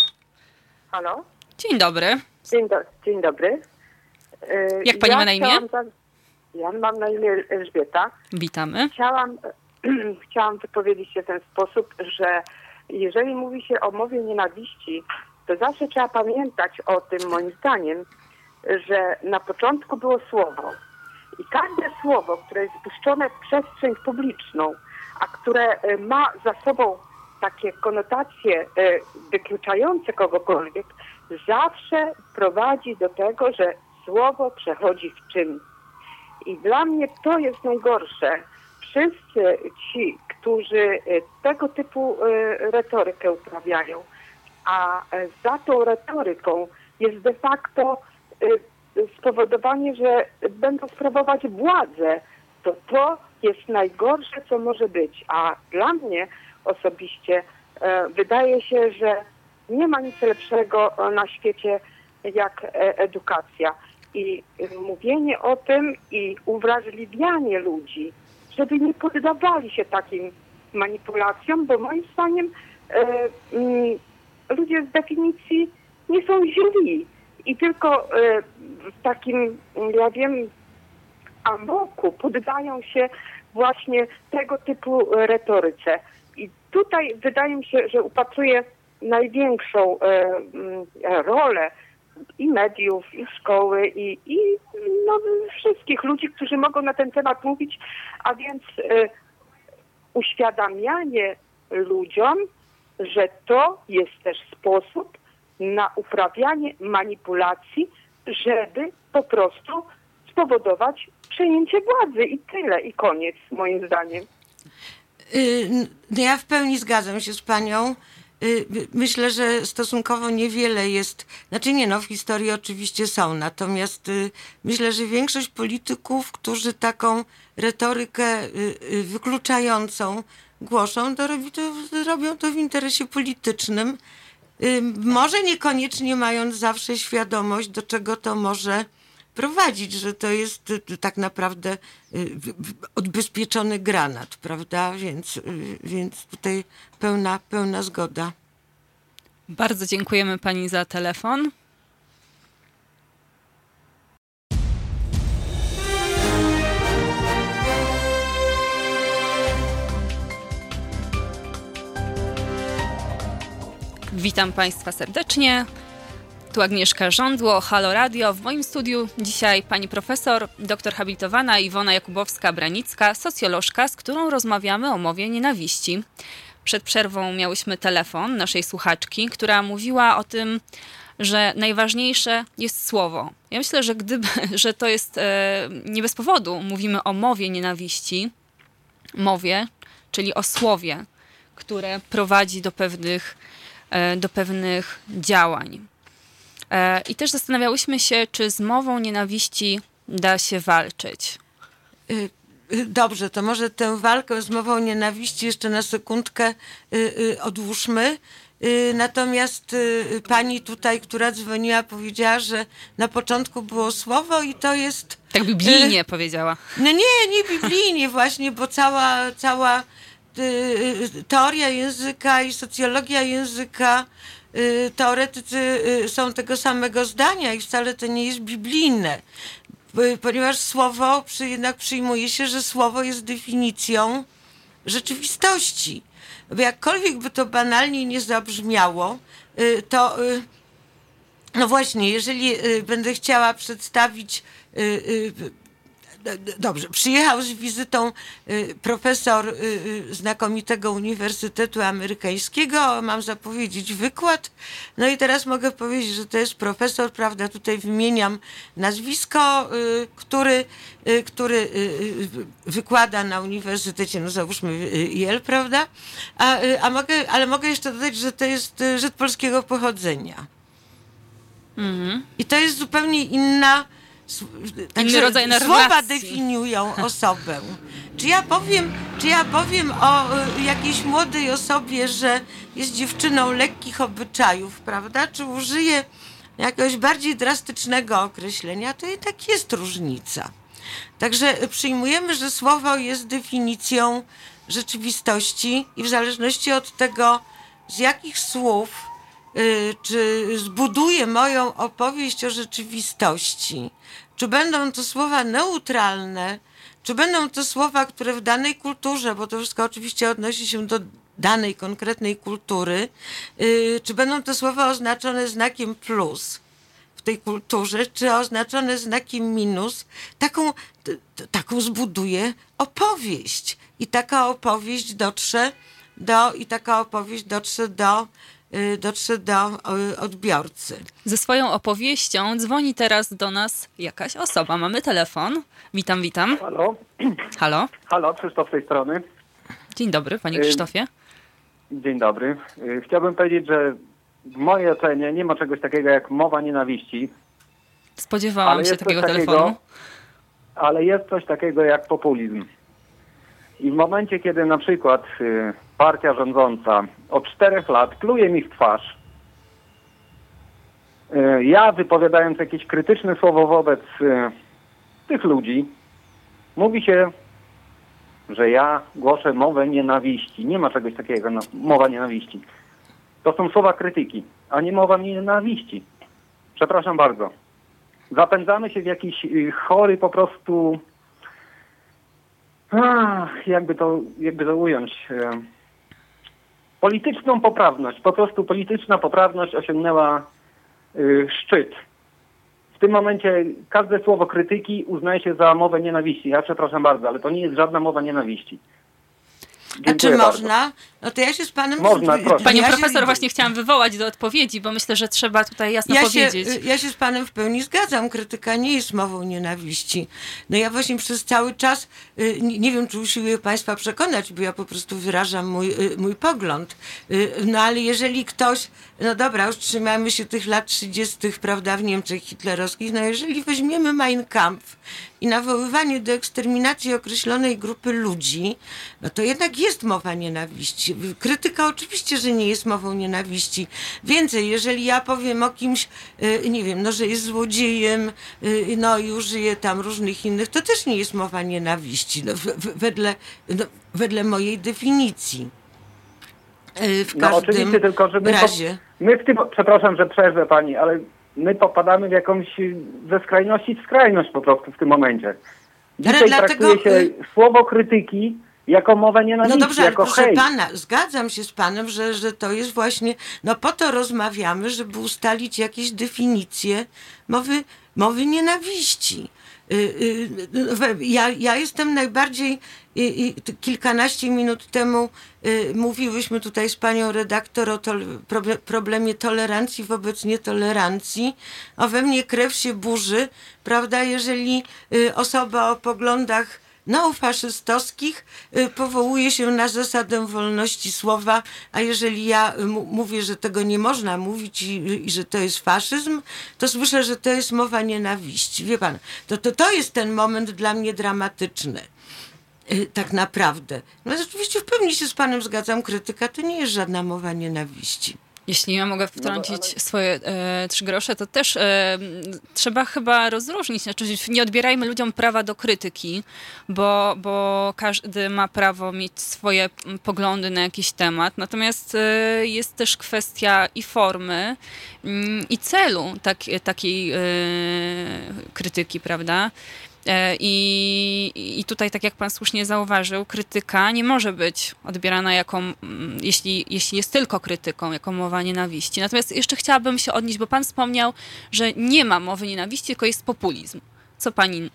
Halo? Dzień dobry. Dzień, do- dzień dobry. Jak pani ja ma na imię? Chciałam, ja mam na imię Elżbieta. Witamy. Chciałam, chciałam wypowiedzieć się w ten sposób, że jeżeli mówi się o mowie nienawiści, to zawsze trzeba pamiętać o tym, moim zdaniem, że na początku było słowo. I każde słowo, które jest puszczone w przestrzeń publiczną, a które ma za sobą takie konotacje wykluczające kogokolwiek, zawsze prowadzi do tego, że słowo przechodzi w czyn. I dla mnie to jest najgorsze. Wszyscy ci, którzy tego typu retorykę uprawiają, a za tą retoryką jest de facto spowodowanie, że będą sprawować władzę, to to jest najgorsze, co może być. A dla mnie osobiście wydaje się, że nie ma nic lepszego na świecie jak edukacja. I mówienie o tym i uwrażliwianie ludzi, żeby nie poddawali się takim manipulacjom, bo moim zdaniem e, m, ludzie z definicji nie są źli. I tylko e, w takim, ja wiem, amoku poddają się właśnie tego typu retoryce. I tutaj wydaje mi się, że upatruje największą e, m, rolę i mediów, i szkoły, i, i no, wszystkich ludzi, którzy mogą na ten temat mówić, a więc y, uświadamianie ludziom, że to jest też sposób na uprawianie manipulacji, żeby po prostu spowodować przejęcie władzy i tyle, i koniec, moim zdaniem. Ja w pełni zgadzam się z panią. Myślę, że stosunkowo niewiele jest, znaczy nie no, w historii oczywiście są, natomiast myślę, że większość polityków, którzy taką retorykę wykluczającą głoszą, to, robi to robią to w interesie politycznym. Może niekoniecznie mając zawsze świadomość, do czego to może prowadzić, że to jest tak naprawdę odbezpieczony granat, prawda? Więc, więc tutaj pełna, pełna zgoda. Bardzo dziękujemy pani za telefon. Witam państwa serdecznie. Tu Agnieszka Żądło, Halo Radio. W moim studiu dzisiaj pani profesor, doktor habilitowana Iwona Jakubowska-Branicka, socjolożka, z którą rozmawiamy o mowie nienawiści. Przed przerwą miałyśmy telefon naszej słuchaczki, która mówiła o tym, że najważniejsze jest słowo. Ja myślę, że gdyby, że to jest nie bez powodu. Mówimy o mowie nienawiści, mowie, czyli o słowie, które prowadzi do pewnych, do pewnych działań. I też zastanawiałyśmy się, czy z mową nienawiści da się walczyć. Dobrze, to może tę walkę z mową nienawiści jeszcze na sekundkę odłóżmy Natomiast pani tutaj, która dzwoniła, powiedziała, że na początku było słowo i to jest... Tak biblijnie y- powiedziała. No nie, nie biblijnie właśnie, bo cała, cała y- teoria języka i socjologia języka, y- teoretycy y- są tego samego zdania i wcale to nie jest biblijne. Y- ponieważ słowo, przy, jednak przyjmuje się, że słowo jest definicją rzeczywistości. Bo jakkolwiek by to banalnie nie zabrzmiało, to no właśnie, jeżeli będę chciała przedstawić, dobrze, przyjechał z wizytą profesor znakomitego Uniwersytetu Amerykańskiego, mam zapowiedzieć wykład, no i teraz mogę powiedzieć, że to jest profesor, prawda, tutaj wymieniam nazwisko, który, który wykłada na uniwersytecie, no załóżmy Yale, prawda, a, a mogę, ale mogę jeszcze dodać, że to jest Żyd polskiego pochodzenia. Mhm. I to jest zupełnie inna... Także rodzaj słowa definiują osobę. Czy ja powiem, czy ja powiem o jakiejś młodej osobie, że jest dziewczyną lekkich obyczajów, prawda? Czy użyję jakiegoś bardziej drastycznego określenia? To i tak jest różnica. Także przyjmujemy, że słowo jest definicją rzeczywistości i w zależności od tego, z jakich słów czy zbuduję moją opowieść o rzeczywistości, czy będą to słowa neutralne, czy będą to słowa, które w danej kulturze, bo to wszystko oczywiście odnosi się do danej konkretnej kultury, czy będą to słowa oznaczone znakiem plus w tej kulturze, czy oznaczone znakiem minus, taką, taką zbuduję opowieść. I taka opowieść dotrze do, i taka opowieść dotrze do dotrze do odbiorcy. Ze swoją opowieścią dzwoni teraz do nas jakaś osoba. Mamy telefon. Witam, witam. Halo. Halo. Halo, Krzysztof z tej strony. Dzień dobry, panie Krzysztofie. Dzień dobry. Chciałbym powiedzieć, że w mojej ocenie nie ma czegoś takiego jak mowa nienawiści. Spodziewałam się takiego telefonu. Takiego, ale jest coś takiego jak populizm. I w momencie, kiedy na przykład partia rządząca od czterech lat pluje mi w twarz, ja wypowiadając jakieś krytyczne słowo wobec tych ludzi, mówi się, że ja głoszę mowę nienawiści. Nie ma czegoś takiego jak mowa nienawiści. To są słowa krytyki, a nie mowa nienawiści. Przepraszam bardzo. Zapędzamy się w jakiś chory po prostu... Ach, jakby to, jakby to ująć. Polityczną poprawność. Po prostu polityczna poprawność osiągnęła y, szczyt. W tym momencie każde słowo krytyki uznaje się za mowę nienawiści. Ja przepraszam bardzo, ale to nie jest żadna mowa nienawiści. Dziękuję. A czy bardzo. Można? No to ja się z panem... Można, proszę. Panie ja profesor, się... właśnie chciałam wywołać do odpowiedzi, bo myślę, że trzeba tutaj jasno ja powiedzieć. Się, ja się z panem w pełni zgadzam. Krytyka nie jest mową nienawiści. No ja właśnie przez cały czas, nie wiem, czy usiłuję państwa przekonać, bo ja po prostu wyrażam mój, mój pogląd. No ale jeżeli ktoś, no dobra, już trzymamy się tych lat trzydziestych, prawda, w Niemczech hitlerowskich, no jeżeli weźmiemy Mein Kampf i nawoływanie do eksterminacji określonej grupy ludzi, no to jednak jest mowa nienawiści. Krytyka oczywiście, że nie jest mową nienawiści. Więcej, jeżeli ja powiem o kimś, nie wiem, no, że jest złodziejem, no i użyję tam różnych innych, to też nie jest mowa nienawiści, no, wedle, no, wedle mojej definicji. W każdym no oczywiście, tylko że my razie. Po, my w tym, przepraszam, że przerwę pani, ale my popadamy w jakąś ze skrajności w skrajność po prostu w tym momencie. Dzisiaj ale dlatego... traktuje się słowo krytyki jako mowę nienawiści, no dobrze, ale jako proszę hejt. Pana, zgadzam się z panem, że, że to jest właśnie, no po to rozmawiamy, żeby ustalić jakieś definicje mowy, mowy nienawiści. Ja, ja jestem najbardziej, kilkanaście minut temu mówiłyśmy tutaj z panią redaktor o tol- problemie tolerancji wobec nietolerancji, a we mnie krew się burzy, prawda, jeżeli osoba o poglądach neofaszystowskich powołuje się na zasadę wolności słowa, a jeżeli ja m- mówię, że tego nie można mówić i, i że to jest faszyzm, to słyszę, że to jest mowa nienawiści. Wie pan, to, to, to jest ten moment dla mnie dramatyczny. Yy, tak naprawdę. No oczywiście w pełni się z panem zgadzam, krytyka to nie jest żadna mowa nienawiści. Jeśli ja mogę wtrącić no, ale... swoje e, trzy grosze, to też e, trzeba chyba rozróżnić. Znaczy, nie odbierajmy ludziom prawa do krytyki, bo, bo każdy ma prawo mieć swoje poglądy na jakiś temat. Natomiast e, jest też kwestia i formy, m, i celu tak, takiej e, krytyki, prawda? I, I tutaj, tak jak pan słusznie zauważył, krytyka nie może być odbierana jako, jeśli, jeśli jest tylko krytyką, jako mowa nienawiści. Natomiast jeszcze chciałabym się odnieść, bo pan wspomniał, że nie ma mowy nienawiści, tylko jest populizm. Co pani,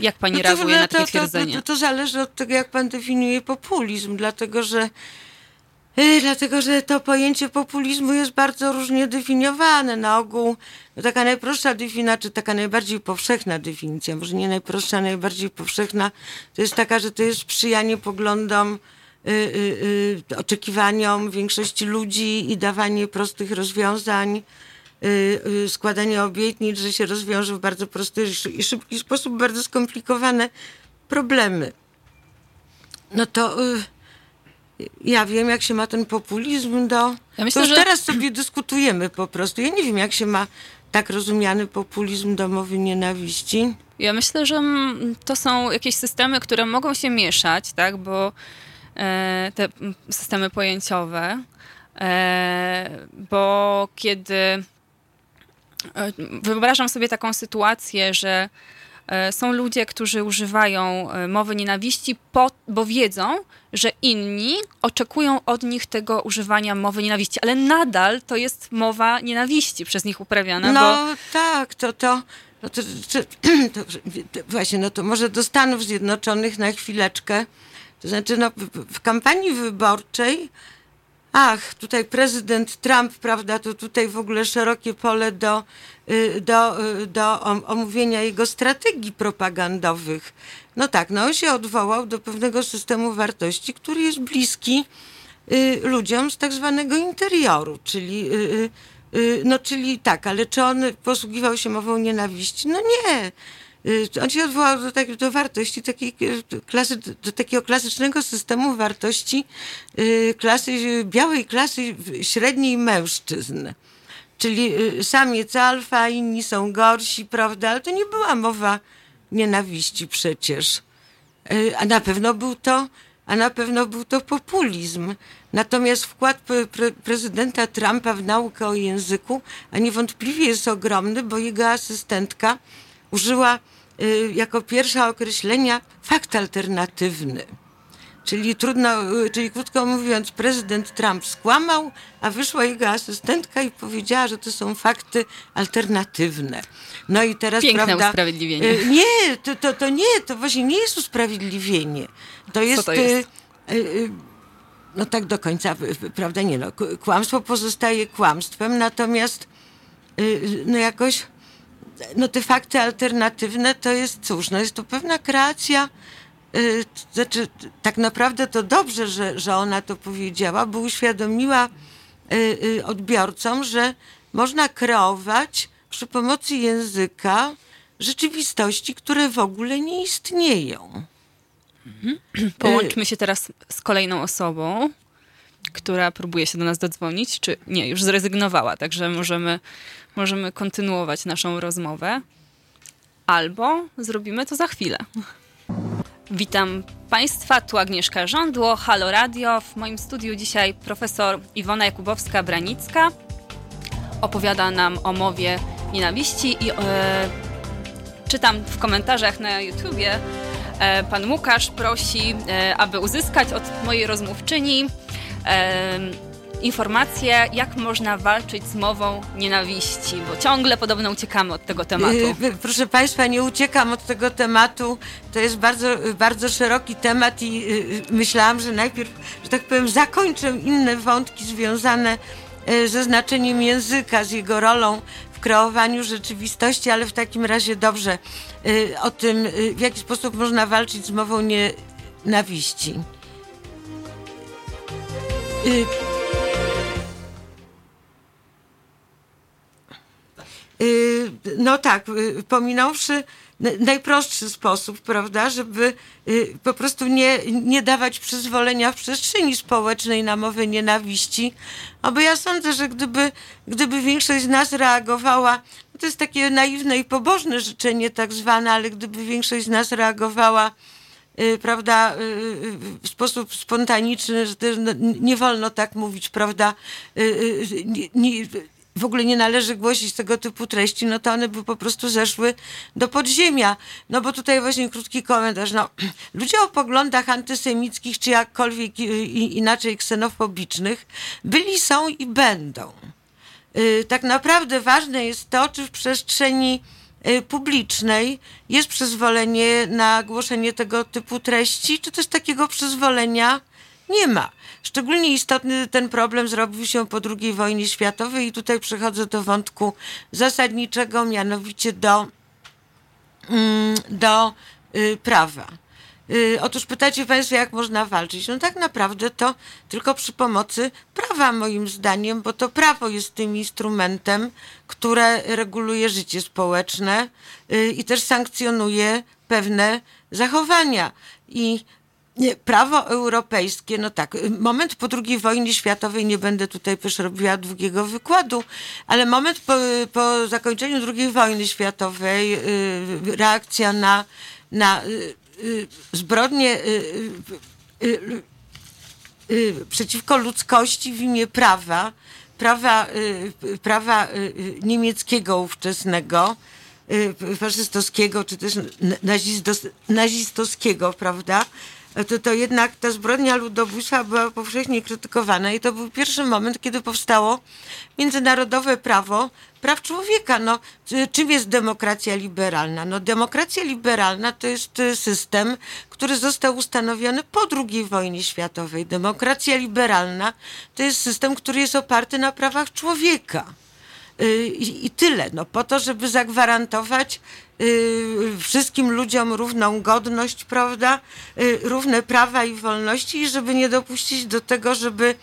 jak pani no to, reaguje na takie twierdzenie? To, to, to, to zależy od tego, jak pan definiuje populizm, dlatego że Dlatego, że to pojęcie populizmu jest bardzo różnie definiowane. Na ogół taka najprostsza definicja, czy taka najbardziej powszechna definicja, może nie najprostsza, najbardziej powszechna, to jest taka, że to jest sprzyjanie poglądom, yy, yy, oczekiwaniom większości ludzi i dawanie prostych rozwiązań, yy, yy, składanie obietnic, że się rozwiąże w bardzo prosty i szybki sposób bardzo skomplikowane problemy. No to... Yy, Ja wiem, jak się ma ten populizm do... Ja myślę, to już że... teraz sobie dyskutujemy po prostu. Ja nie wiem, jak się ma tak rozumiany populizm do mowy nienawiści. Ja myślę, że to są jakieś systemy, które mogą się mieszać, tak, bo e, te systemy pojęciowe, e, bo kiedy... E, wyobrażam sobie taką sytuację, że są ludzie, którzy używają mowy nienawiści, po, bo wiedzą, że inni oczekują od nich tego używania mowy nienawiści, ale nadal to jest mowa nienawiści przez nich uprawiana. No bo... tak, to to, no to, to, to, to właśnie, no to może do Stanów Zjednoczonych na chwileczkę. To znaczy, no, w kampanii wyborczej, ach, tutaj prezydent Trump, prawda, to tutaj w ogóle szerokie pole do, do, do omówienia jego strategii propagandowych. No tak, no on się odwołał do pewnego systemu wartości, który jest bliski y, ludziom z tak zwanego interioru, czyli, y, y, no czyli tak, ale czy on posługiwał się mową nienawiści? No nie. On się odwołał do, tak, do wartości takiej klasy, do takiego klasycznego systemu wartości klasy, białej klasy średniej mężczyzn. Czyli samiec alfa, inni są gorsi, prawda? Ale to nie była mowa nienawiści przecież. A na pewno był to, a na pewno był to populizm. Natomiast wkład pre- prezydenta Trumpa w naukę o języku, a niewątpliwie jest ogromny, bo jego asystentka użyła y, jako pierwsza określenia fakt alternatywny. Czyli trudno, y, czyli krótko mówiąc, prezydent Trump skłamał, a wyszła jego asystentka i powiedziała, że to są fakty alternatywne. No i teraz, piękne, prawda, usprawiedliwienie. Y, nie, to, to, to nie, to właśnie nie jest usprawiedliwienie. To jest... Co to jest? Y, y, no tak do końca, prawda, nie no. Kłamstwo pozostaje kłamstwem, natomiast y, no jakoś... No te fakty alternatywne to jest cóż, no jest to pewna kreacja, yy, znaczy tak naprawdę to dobrze, że, że ona to powiedziała, bo uświadomiła yy, yy, odbiorcom, że można kreować przy pomocy języka rzeczywistości, które w ogóle nie istnieją. Mhm. Połączmy się teraz z kolejną osobą, która próbuje się do nas dodzwonić, czy nie, już zrezygnowała, także możemy... Możemy kontynuować naszą rozmowę, albo zrobimy to za chwilę. Witam Państwa, tu Agnieszka Żądło, Halo Radio. W moim studiu dzisiaj profesor Iwona Jakubowska-Branicka opowiada nam o mowie nienawiści i e, czytam w komentarzach na YouTubie. E, pan Łukasz prosi, e, aby uzyskać od mojej rozmówczyni e, informacje, jak można walczyć z mową nienawiści, bo ciągle podobno uciekamy od tego tematu. Proszę Państwa, nie uciekam od tego tematu. To jest bardzo, bardzo szeroki temat i myślałam, że najpierw, że tak powiem, zakończę inne wątki związane ze znaczeniem języka, z jego rolą w kreowaniu rzeczywistości, ale w takim razie dobrze o tym, w jaki sposób można walczyć z mową nienawiści. no tak, pominąwszy najprostszy sposób, prawda, żeby po prostu nie, nie dawać przyzwolenia w przestrzeni społecznej na mowę nienawiści. No bo ja sądzę, że gdyby, gdyby większość z nas reagowała, to jest takie naiwne i pobożne życzenie tak zwane, ale gdyby większość z nas reagowała, prawda, w sposób spontaniczny, że też nie wolno tak mówić, prawda, nie, nie, w ogóle nie należy głosić tego typu treści, no to one by po prostu zeszły do podziemia. No bo tutaj właśnie krótki komentarz. No, ludzie o poglądach antysemickich czy jakkolwiek inaczej ksenofobicznych byli, są i będą. Tak naprawdę ważne jest to, czy w przestrzeni publicznej jest przyzwolenie na głoszenie tego typu treści, czy też takiego przyzwolenia nie ma. Szczególnie istotny ten problem zrobił się po drugiej wojnie światowej i tutaj przechodzę do wątku zasadniczego, mianowicie do, do prawa. Otóż pytacie Państwo, jak można walczyć? No tak naprawdę to tylko przy pomocy prawa, moim zdaniem, bo to prawo jest tym instrumentem, które reguluje życie społeczne i też sankcjonuje pewne zachowania. I prawo europejskie, no tak, moment po drugiej wojnie światowej, nie będę tutaj też robiła długiego wykładu, ale moment po, po zakończeniu drugiej wojny światowej, reakcja na, na zbrodnie przeciwko ludzkości w imię prawa, prawa, prawa niemieckiego ówczesnego, faszystowskiego, czy też nazistowskiego, prawda? To, to jednak ta zbrodnia ludobójstwa była powszechnie krytykowana i to był pierwszy moment, kiedy powstało międzynarodowe prawo praw człowieka. No, czym jest demokracja liberalna? No, demokracja liberalna to jest system, który został ustanowiony po drugiej wojnie światowej. Demokracja liberalna to jest system, który jest oparty na prawach człowieka. I, i tyle. No, po to, żeby zagwarantować y, wszystkim ludziom równą godność, prawda, y, równe prawa i wolności i żeby nie dopuścić do tego, żeby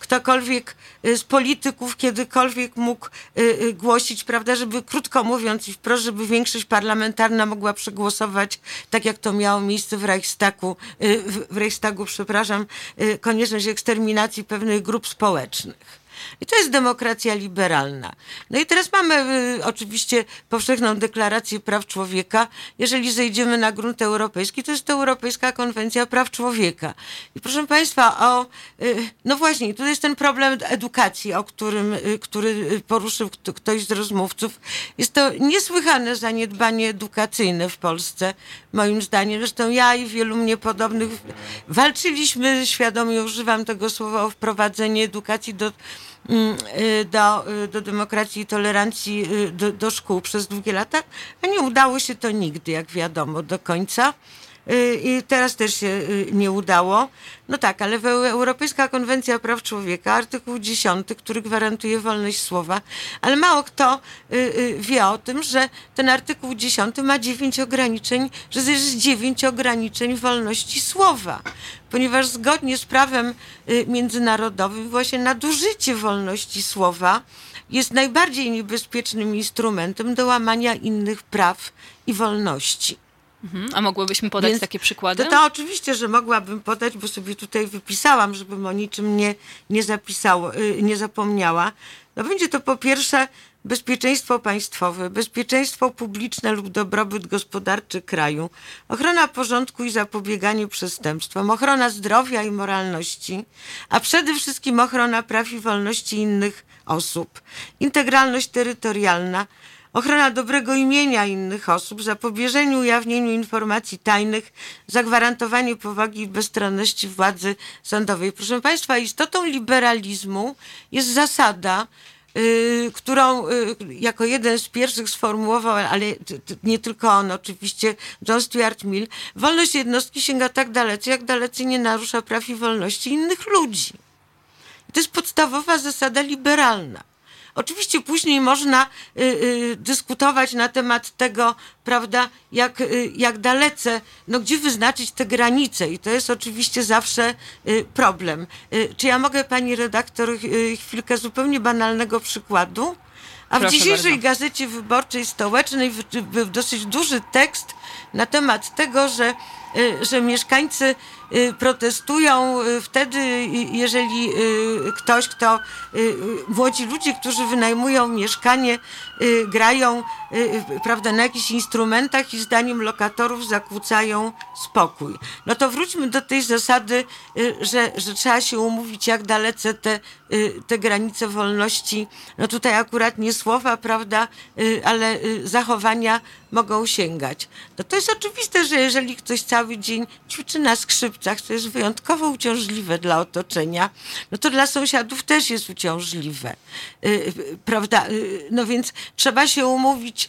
ktokolwiek z polityków kiedykolwiek mógł y, y, głosić, prawda, żeby krótko mówiąc i wprost, żeby większość parlamentarna mogła przegłosować, tak jak to miało miejsce w Reichstagu, y, w, w Reichstagu, przepraszam, y, konieczność eksterminacji pewnych grup społecznych. I to jest demokracja liberalna. No i teraz mamy y, oczywiście Powszechną Deklarację Praw Człowieka. Jeżeli zejdziemy na grunt europejski, to jest to Europejska Konwencja Praw Człowieka. I proszę Państwa, o, y, no właśnie, tutaj jest ten problem edukacji, o którym, y, który poruszył kto, ktoś z rozmówców. Jest to niesłychane zaniedbanie edukacyjne w Polsce, moim zdaniem. Zresztą ja i wielu mnie podobnych walczyliśmy, świadomie używam tego słowa, o wprowadzenie edukacji do Do, do demokracji i tolerancji do, do szkół przez długie lata, a nie udało się to nigdy, jak wiadomo, do końca. I teraz też się nie udało. No tak, ale Europejska Konwencja Praw Człowieka, artykuł dziesiąty, który gwarantuje wolność słowa, ale mało kto wie o tym, że ten artykuł dziesiąty ma dziewięć ograniczeń, że jest dziewięć ograniczeń wolności słowa, ponieważ zgodnie z prawem międzynarodowym właśnie nadużycie wolności słowa jest najbardziej niebezpiecznym instrumentem do łamania innych praw i wolności. A mogłybyśmy podać Więc takie przykłady? To, to oczywiście, że mogłabym podać, bo sobie tutaj wypisałam, żebym o niczym nie, nie, zapisało, nie zapomniała. No będzie to po pierwsze bezpieczeństwo państwowe, bezpieczeństwo publiczne lub dobrobyt gospodarczy kraju, ochrona porządku i zapobieganie przestępstwom, ochrona zdrowia i moralności, a przede wszystkim ochrona praw i wolności innych osób, integralność terytorialna, ochrona dobrego imienia innych osób, zapobieżeniu ujawnieniu informacji tajnych, zagwarantowanie powagi i bezstronności władzy sądowej. Proszę Państwa, istotą liberalizmu jest zasada, y, którą y, jako jeden z pierwszych sformułował, ale t, t, nie tylko on oczywiście, John Stuart Mill, wolność jednostki sięga tak dalece, jak dalece nie narusza praw i wolności innych ludzi. I to jest podstawowa zasada liberalna. Oczywiście później można y, y, dyskutować na temat tego, prawda, jak, y, jak dalece, no gdzie wyznaczyć te granice i to jest oczywiście zawsze y, problem. Y, czy ja mogę, pani redaktor, y, chwilkę zupełnie banalnego przykładu? A Proszę w dzisiejszej bardzo. Gazecie Wyborczej Stołecznej był dosyć duży tekst na temat tego, że, że mieszkańcy protestują wtedy, jeżeli ktoś, kto, młodzi ludzie, którzy wynajmują mieszkanie, grają, prawda, na jakichś instrumentach i zdaniem lokatorów zakłócają spokój. No to wróćmy do tej zasady, że, że trzeba się umówić, jak dalece te, te granice wolności, no tutaj akurat nie słowa, prawda, ale zachowania mogą sięgać. No to jest oczywiste, że jeżeli ktoś cały dzień ćwiczy na skrzypcach, co jest wyjątkowo uciążliwe dla otoczenia, no to dla sąsiadów też jest uciążliwe. Prawda? No więc trzeba się umówić,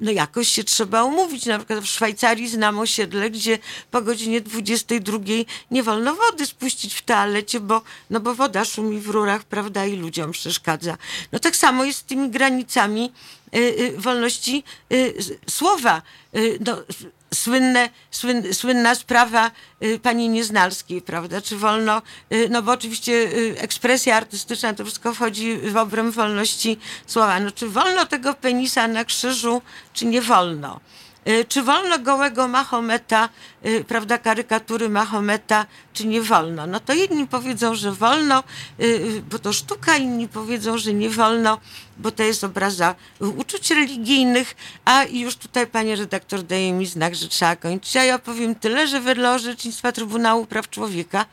no jakoś się trzeba umówić. Na przykład w Szwajcarii znam osiedle, gdzie po godzinie dwudziestej drugiej nie wolno wody spuścić w toalecie, bo, no bo woda szumi w rurach, prawda, i ludziom przeszkadza. No tak samo jest z tymi granicami wolności słowa. No, Słynne, słyn, słynna sprawa pani Nieznalskiej, prawda, czy wolno, no bo oczywiście ekspresja artystyczna, to wszystko wchodzi w obręb wolności słowa. No czy wolno tego penisa na krzyżu, czy nie wolno? Czy wolno gołego Mahometa, prawda, karykatury Mahometa, czy nie wolno? No to jedni powiedzą, że wolno, bo to sztuka, inni powiedzą, że nie wolno, bo to jest obraza uczuć religijnych, a już tutaj pani redaktor daje mi znak, że trzeba kończyć, a ja powiem tyle, że wedle orzecznictwa Trybunału Praw Człowieka,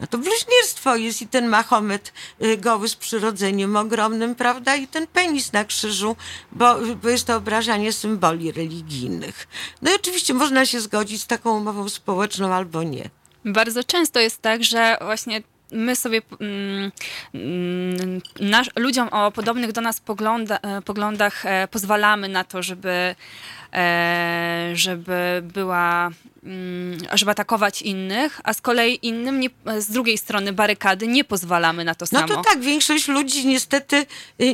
no to bluźnierstwo jest i ten Mahomet goły z przyrodzeniem ogromnym, prawda, i ten penis na krzyżu, bo, bo jest to obrażanie symboli religijnych. No i oczywiście można się zgodzić z taką umową społeczną albo nie. Bardzo często jest tak, że właśnie my sobie mm, nasz, ludziom o podobnych do nas pogląda, poglądach e, pozwalamy na to, żeby, e, żeby była, mm, żeby atakować innych, a z kolei innym nie, z drugiej strony barykady nie pozwalamy na to samo. No to tak, większość ludzi niestety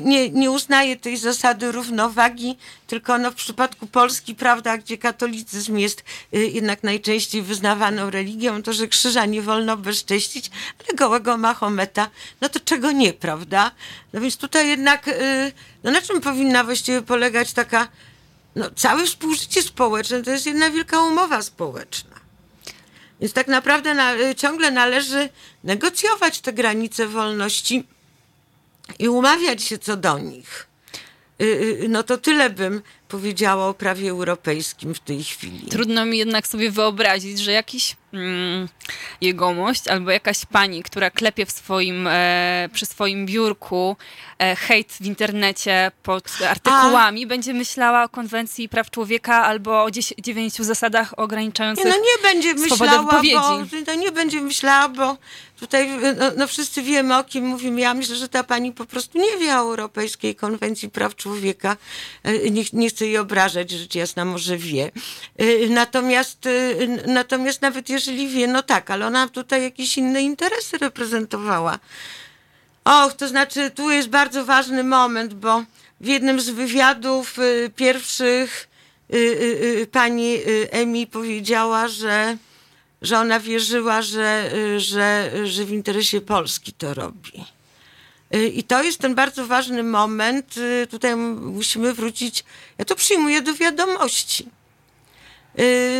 nie, nie uznaje tej zasady równowagi, tylko no w przypadku Polski, prawda, gdzie katolicyzm jest jednak najczęściej wyznawaną religią, to że krzyża nie wolno bezcześcić, ale gołego Mahometa, no to czego nie, prawda? No więc tutaj jednak, no na czym powinna właściwie polegać taka, no całe współżycie społeczne, to jest jedna wielka umowa społeczna. Więc tak naprawdę na, ciągle należy negocjować te granice wolności i umawiać się co do nich. No to tyle bym powiedziała o prawie europejskim w tej chwili. Trudno mi jednak sobie wyobrazić, że jakiś mm, jegomość albo jakaś pani, która klepie w swoim, e, przy swoim biurku e, hejt w internecie pod artykułami, A... będzie myślała o konwencji praw człowieka albo o dziewięciu zasadach ograniczających swobodę wypowiedzi. No nie będzie myślała, bo, no nie będzie myślała, bo tutaj no, no wszyscy wiemy, o kim mówimy. Ja myślę, że ta pani po prostu nie wie o Europejskiej Konwencji Praw Człowieka. Nie, nie chce jej obrażać, rzecz jasna, może wie. Natomiast, natomiast nawet jeżeli wie, no tak, ale ona tutaj jakieś inne interesy reprezentowała. Och, to znaczy, tu jest bardzo ważny moment, bo w jednym z wywiadów pierwszych pani Emi powiedziała, że, że ona wierzyła, że, że, że w interesie Polski to robi. I to jest ten bardzo ważny moment. Tutaj musimy wrócić. Ja to przyjmuję do wiadomości.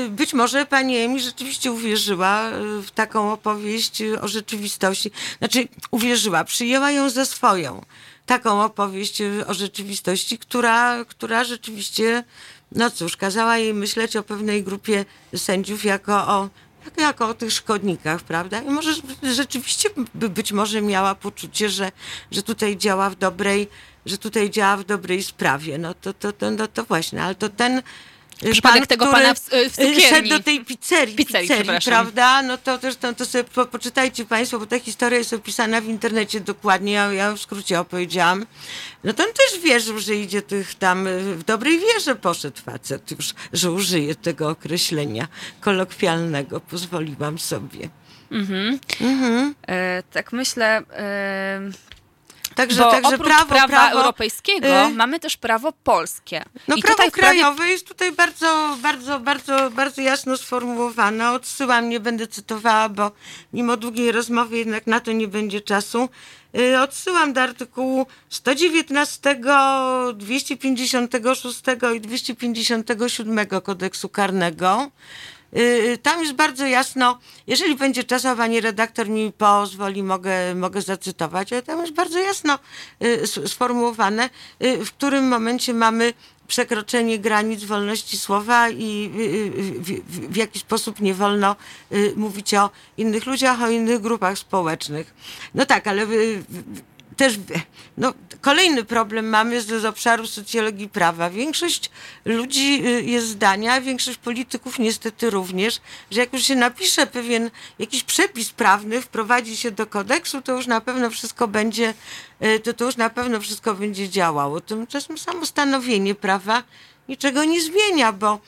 Być może pani Emi rzeczywiście uwierzyła w taką opowieść o rzeczywistości. Znaczy uwierzyła, przyjęła ją za swoją. Taką opowieść o rzeczywistości, która, która rzeczywiście, no cóż, kazała jej myśleć o pewnej grupie sędziów jako o jako o tych szkodnikach, prawda? I może rzeczywiście być może miała poczucie, że, że tutaj działa w dobrej, że tutaj działa w dobrej sprawie. No to, to, to, no to właśnie, ale to ten przypadek pan, tego pana w, w cukierni. Szedł do tej pizzerii, pizzerii, pizzerii prawda? No to też to, to sobie po, poczytajcie państwo, bo ta historia jest opisana w internecie dokładnie, ja, ja w skrócie opowiedziałam. No to on też wierzył, że idzie tych tam, w dobrej wierze poszedł facet już, że użyję tego określenia kolokwialnego, pozwoliłam sobie. Mhm. Mhm. E, tak myślę... E... Także, bo także oprócz prawo, prawa prawo, europejskiego yy... mamy też prawo polskie. No, I prawo tutaj krajowe prawie... jest tutaj bardzo, bardzo, bardzo, bardzo jasno sformułowane. Odsyłam, nie będę cytowała, bo mimo długiej rozmowy jednak na to nie będzie czasu. Odsyłam do artykułu sto dziewiętnaście, dwieście pięćdziesiąt sześć i dwieście pięćdziesiąt siedem Kodeksu Karnego. Tam jest bardzo jasno, jeżeli będzie czas, a pani redaktor mi pozwoli, mogę, mogę zacytować, ale tam jest bardzo jasno sformułowane, w którym momencie mamy przekroczenie granic wolności słowa i w, w, w jaki sposób nie wolno mówić o innych ludziach, o innych grupach społecznych. No tak, ale... W, w, Też no, kolejny problem mamy z, z obszaru socjologii prawa. Większość ludzi jest zdania, większość polityków niestety również, że jak już się napisze pewien jakiś przepis prawny, wprowadzi się do kodeksu, to już na pewno wszystko będzie, to, to już na pewno wszystko będzie działało. Tymczasem samo stanowienie prawa niczego nie zmienia, bo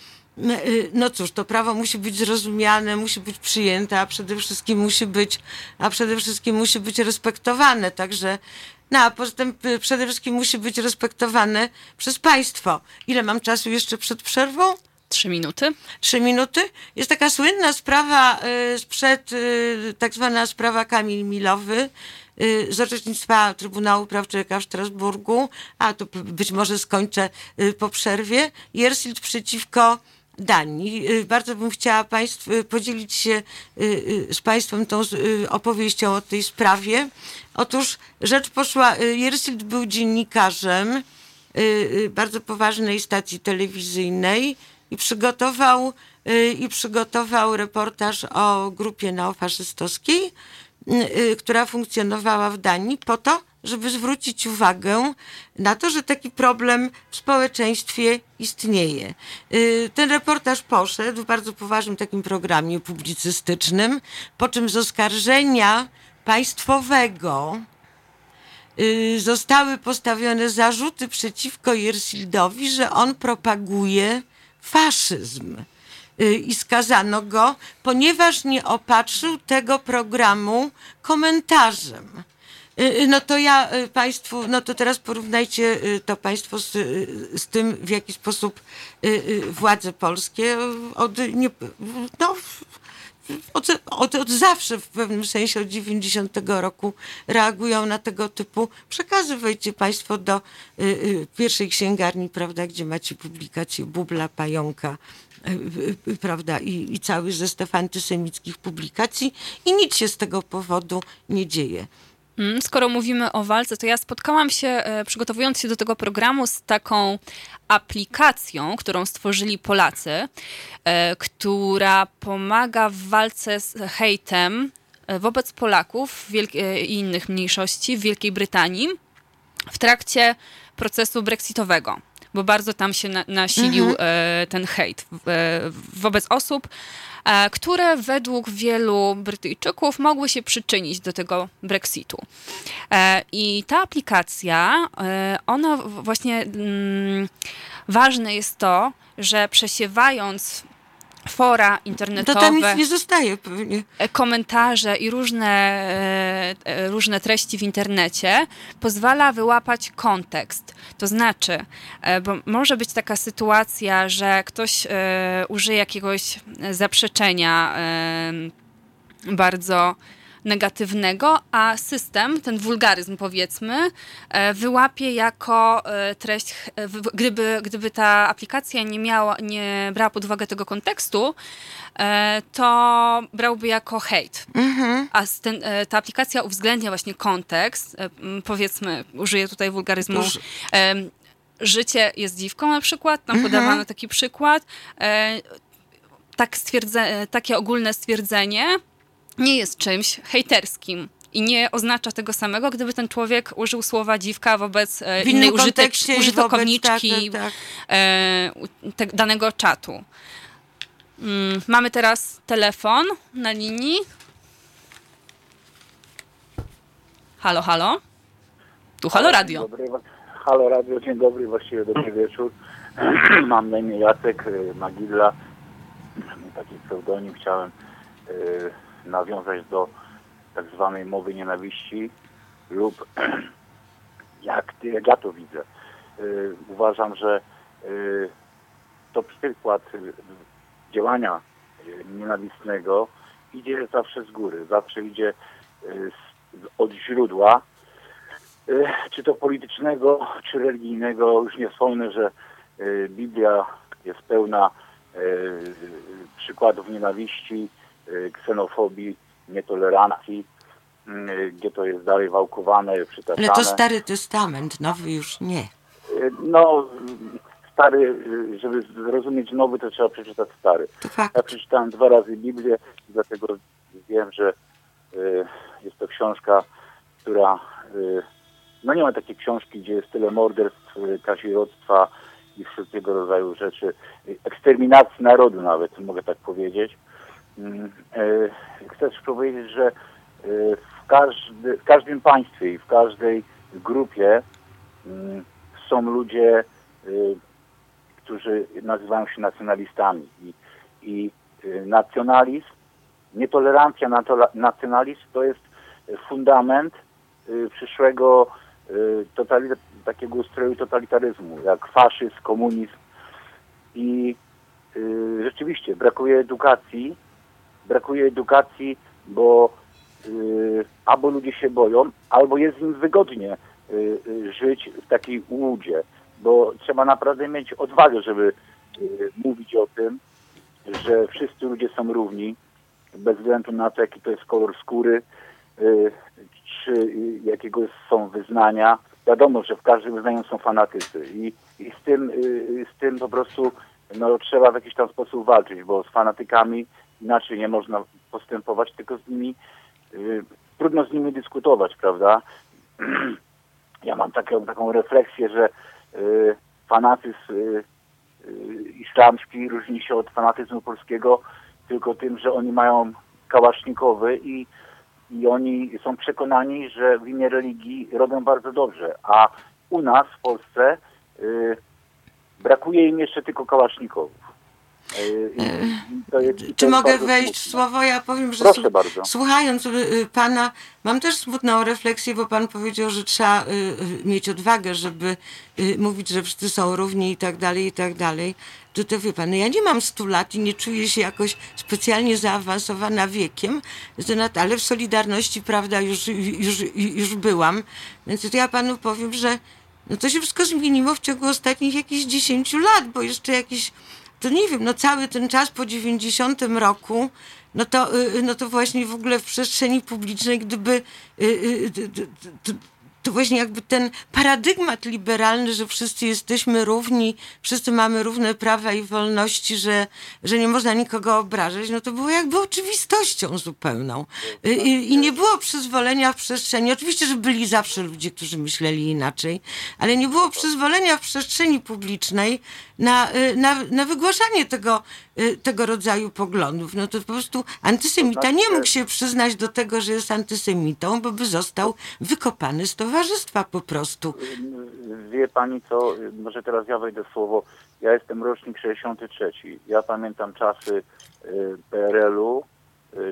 no cóż, to prawo musi być zrozumiane, musi być przyjęte, a przede wszystkim musi być, a przede wszystkim musi być respektowane, także no, a potem przede wszystkim musi być respektowane przez państwo. Ile mam czasu jeszcze przed przerwą? Trzy minuty. Trzy minuty. Jest taka słynna sprawa sprzed, tak zwana sprawa kamień milowy, z orzecznictwa Trybunału Praw Człowieka w Strasburgu, a to być może skończę po przerwie, Jershild przeciwko Danii. Bardzo bym chciała państw, podzielić się z państwem tą opowieścią o tej sprawie. Otóż rzecz poszła, Jershild był dziennikarzem bardzo poważnej stacji telewizyjnej i przygotował, i przygotował reportaż o grupie neofaszystowskiej, która funkcjonowała w Danii, po to, żeby zwrócić uwagę na to, że taki problem w społeczeństwie istnieje. Ten reportaż poszedł w bardzo poważnym takim programie publicystycznym, po czym z oskarżenia państwowego zostały postawione zarzuty przeciwko Jershildowi, że on propaguje faszyzm. I skazano go, ponieważ nie opatrzył tego programu komentarzem. No to ja państwu, no to teraz porównajcie to państwo z, z tym, w jaki sposób władze polskie od, nie, no, od, od, od zawsze w pewnym sensie od dziewięćdziesiątego roku reagują na tego typu przekazy. Wejdźcie państwo do pierwszej księgarni, prawda, gdzie macie publikacje Bubla, Pająka, prawda, i, i cały zestaw antysemickich publikacji i nic się z tego powodu nie dzieje. Skoro mówimy o walce, to ja spotkałam się, przygotowując się do tego programu, z taką aplikacją, którą stworzyli Polacy, która pomaga w walce z hejtem wobec Polaków i innych mniejszości w Wielkiej Brytanii w trakcie procesu brexitowego, bo bardzo tam się na, nasilił mhm. e, ten hejt e, wobec osób, e, które według wielu Brytyjczyków mogły się przyczynić do tego Brexitu. E, I ta aplikacja, e, ona właśnie mm, ważne jest to, że przesiewając fora internetowe, to tam nic nie zostaje pewnie. Komentarze i różne, różne treści w internecie pozwala wyłapać kontekst. To znaczy, bo może być taka sytuacja, że ktoś użyje jakiegoś zaprzeczenia bardzo negatywnego, a system, ten wulgaryzm powiedzmy, wyłapie jako treść, gdyby, gdyby ta aplikacja nie miała, nie brała pod uwagę tego kontekstu, to brałby jako hejt. Mhm. A ten, ta aplikacja uwzględnia właśnie kontekst, powiedzmy, użyję tutaj wulgaryzmu, Boże. Życie jest dziwką na przykład, tam mhm. podawano taki przykład, tak stwierdze, takie ogólne stwierdzenie nie jest czymś hejterskim i nie oznacza tego samego, gdyby ten człowiek użył słowa dziwka wobec e, innej użytek, użytkowniczki wobec, tak, tak. E, te, danego czatu. Mm, mamy teraz telefon na linii. Halo, halo. Tu halo, halo radio. Dzień dobry. Halo radio, dzień dobry, właściwie dobry wieczór. Mam na imię Jacek Magidla. Taki pseudonim chciałem... Yy, nawiązać do tak zwanej mowy nienawiści lub jak, jak ja to widzę. Yy, uważam, że yy, to przykład yy, działania yy, nienawistnego idzie zawsze z góry, zawsze idzie yy, z, od źródła, yy, czy to politycznego, czy religijnego. Już nie wspomnę, że yy, Biblia jest pełna yy, przykładów nienawiści, yy, ksenofobii, nietolerancji, yy, gdzie to jest dalej wałkowane, przytaczane. Ale to Stary Testament, nowy już nie. No, stary, żeby zrozumieć nowy, to trzeba przeczytać stary. Ja przeczytałem dwa razy Biblię, dlatego wiem, że y, jest to książka, która... Y, no nie ma takiej książki, gdzie jest tyle morderstw, y, kazirodztwa i wszelkiego rodzaju rzeczy. Eksterminacji narodu nawet, mogę tak powiedzieć. Y, y, chcę też powiedzieć, że y, w, każdy, w każdym państwie i w każdej grupie y, są ludzie, y, którzy nazywają się nacjonalistami. I, i y, nacjonalizm, nietolerancja na to, nacjonalizm to jest fundament y, przyszłego y, totali- takiego ustroju totalitaryzmu, jak faszyzm, komunizm. I y, rzeczywiście brakuje edukacji, brakuje edukacji, bo y, albo ludzie się boją, albo jest im wygodnie żyć w takiej łudzie, bo trzeba naprawdę mieć odwagę, żeby mówić o tym, że wszyscy ludzie są równi, bez względu na to, jaki to jest kolor skóry, czy jakiego są wyznania. Wiadomo, że w każdym wyznaniu są fanatycy i, i z tym, z tym po prostu no, trzeba w jakiś tam sposób walczyć, bo z fanatykami inaczej nie można postępować, tylko z nimi trudno z nimi dyskutować, prawda? Ja mam taką, taką refleksję, że y, fanatyzm y, y, islamski różni się od fanatyzmu polskiego tylko tym, że oni mają kałasznikowy i, i oni są przekonani, że w imię religii robią bardzo dobrze. A u nas w Polsce y, brakuje im jeszcze tylko kałasznikowów. Jest, Czy mogę wejść w słowo? Ja powiem, że Proszę bardzo. Słuchając pana, mam też smutną refleksję, bo pan powiedział, że trzeba mieć odwagę, żeby mówić, że wszyscy są równi i tak dalej, i tak dalej. To, to wie pan, ja nie mam stu lat i nie czuję się jakoś specjalnie zaawansowana wiekiem, ale w Solidarności, prawda, już, już, już byłam. Więc to ja panu powiem, że no to się wszystko zmieniło w ciągu ostatnich jakichś dziesięciu lat, bo jeszcze jakiś to nie wiem, no cały ten czas po dziewięćdziesiątym roku, no to, no to właśnie w ogóle w przestrzeni publicznej, gdyby to, to właśnie jakby ten paradygmat liberalny, że wszyscy jesteśmy równi, wszyscy mamy równe prawa i wolności, że, że nie można nikogo obrażać, no to było jakby oczywistością zupełną. I, i nie było przyzwolenia w przestrzeni, oczywiście, że byli zawsze ludzie, którzy myśleli inaczej, ale nie było przyzwolenia w przestrzeni publicznej na, na, na wygłaszanie tego, tego rodzaju poglądów. No to po prostu antysemita nie mógł się przyznać do tego, że jest antysemitą, bo by został wykopany z towarzystwa po prostu. Wie pani co, może teraz ja wejdę w słowo. Ja jestem rocznik sześćdziesiąty trzeci. Ja pamiętam czasy P R L-u,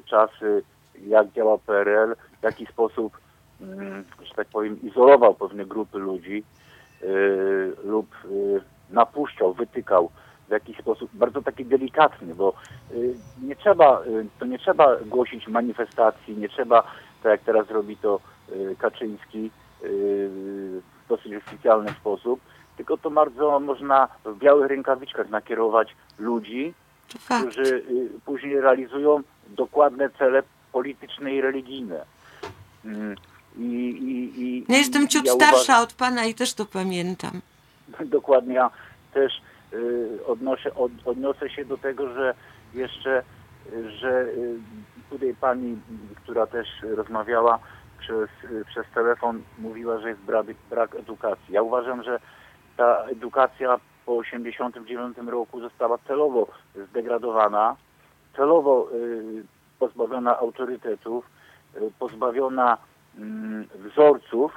czasy jak działa P R L, w jaki sposób, że tak powiem, izolował pewne grupy ludzi lub napuszczał, wytykał w jakiś sposób bardzo taki delikatny, bo nie trzeba, to nie trzeba głosić manifestacji, nie trzeba, tak jak teraz robi to Kaczyński w dosyć oficjalny sposób, tylko to bardzo można w białych rękawiczkach nakierować ludzi, którzy później realizują dokładne cele polityczne i religijne. I, i, i, ja jestem ciut ja starsza uważam, od pana i też to pamiętam. Dokładnie, ja też odnoszę, od, odniosę się do tego, że jeszcze, że tutaj pani, która też rozmawiała przez, przez telefon, mówiła, że jest brak, brak edukacji. Ja uważam, że ta edukacja po osiemdziesiątym dziewiątym roku została celowo zdegradowana, celowo pozbawiona autorytetów, pozbawiona wzorców,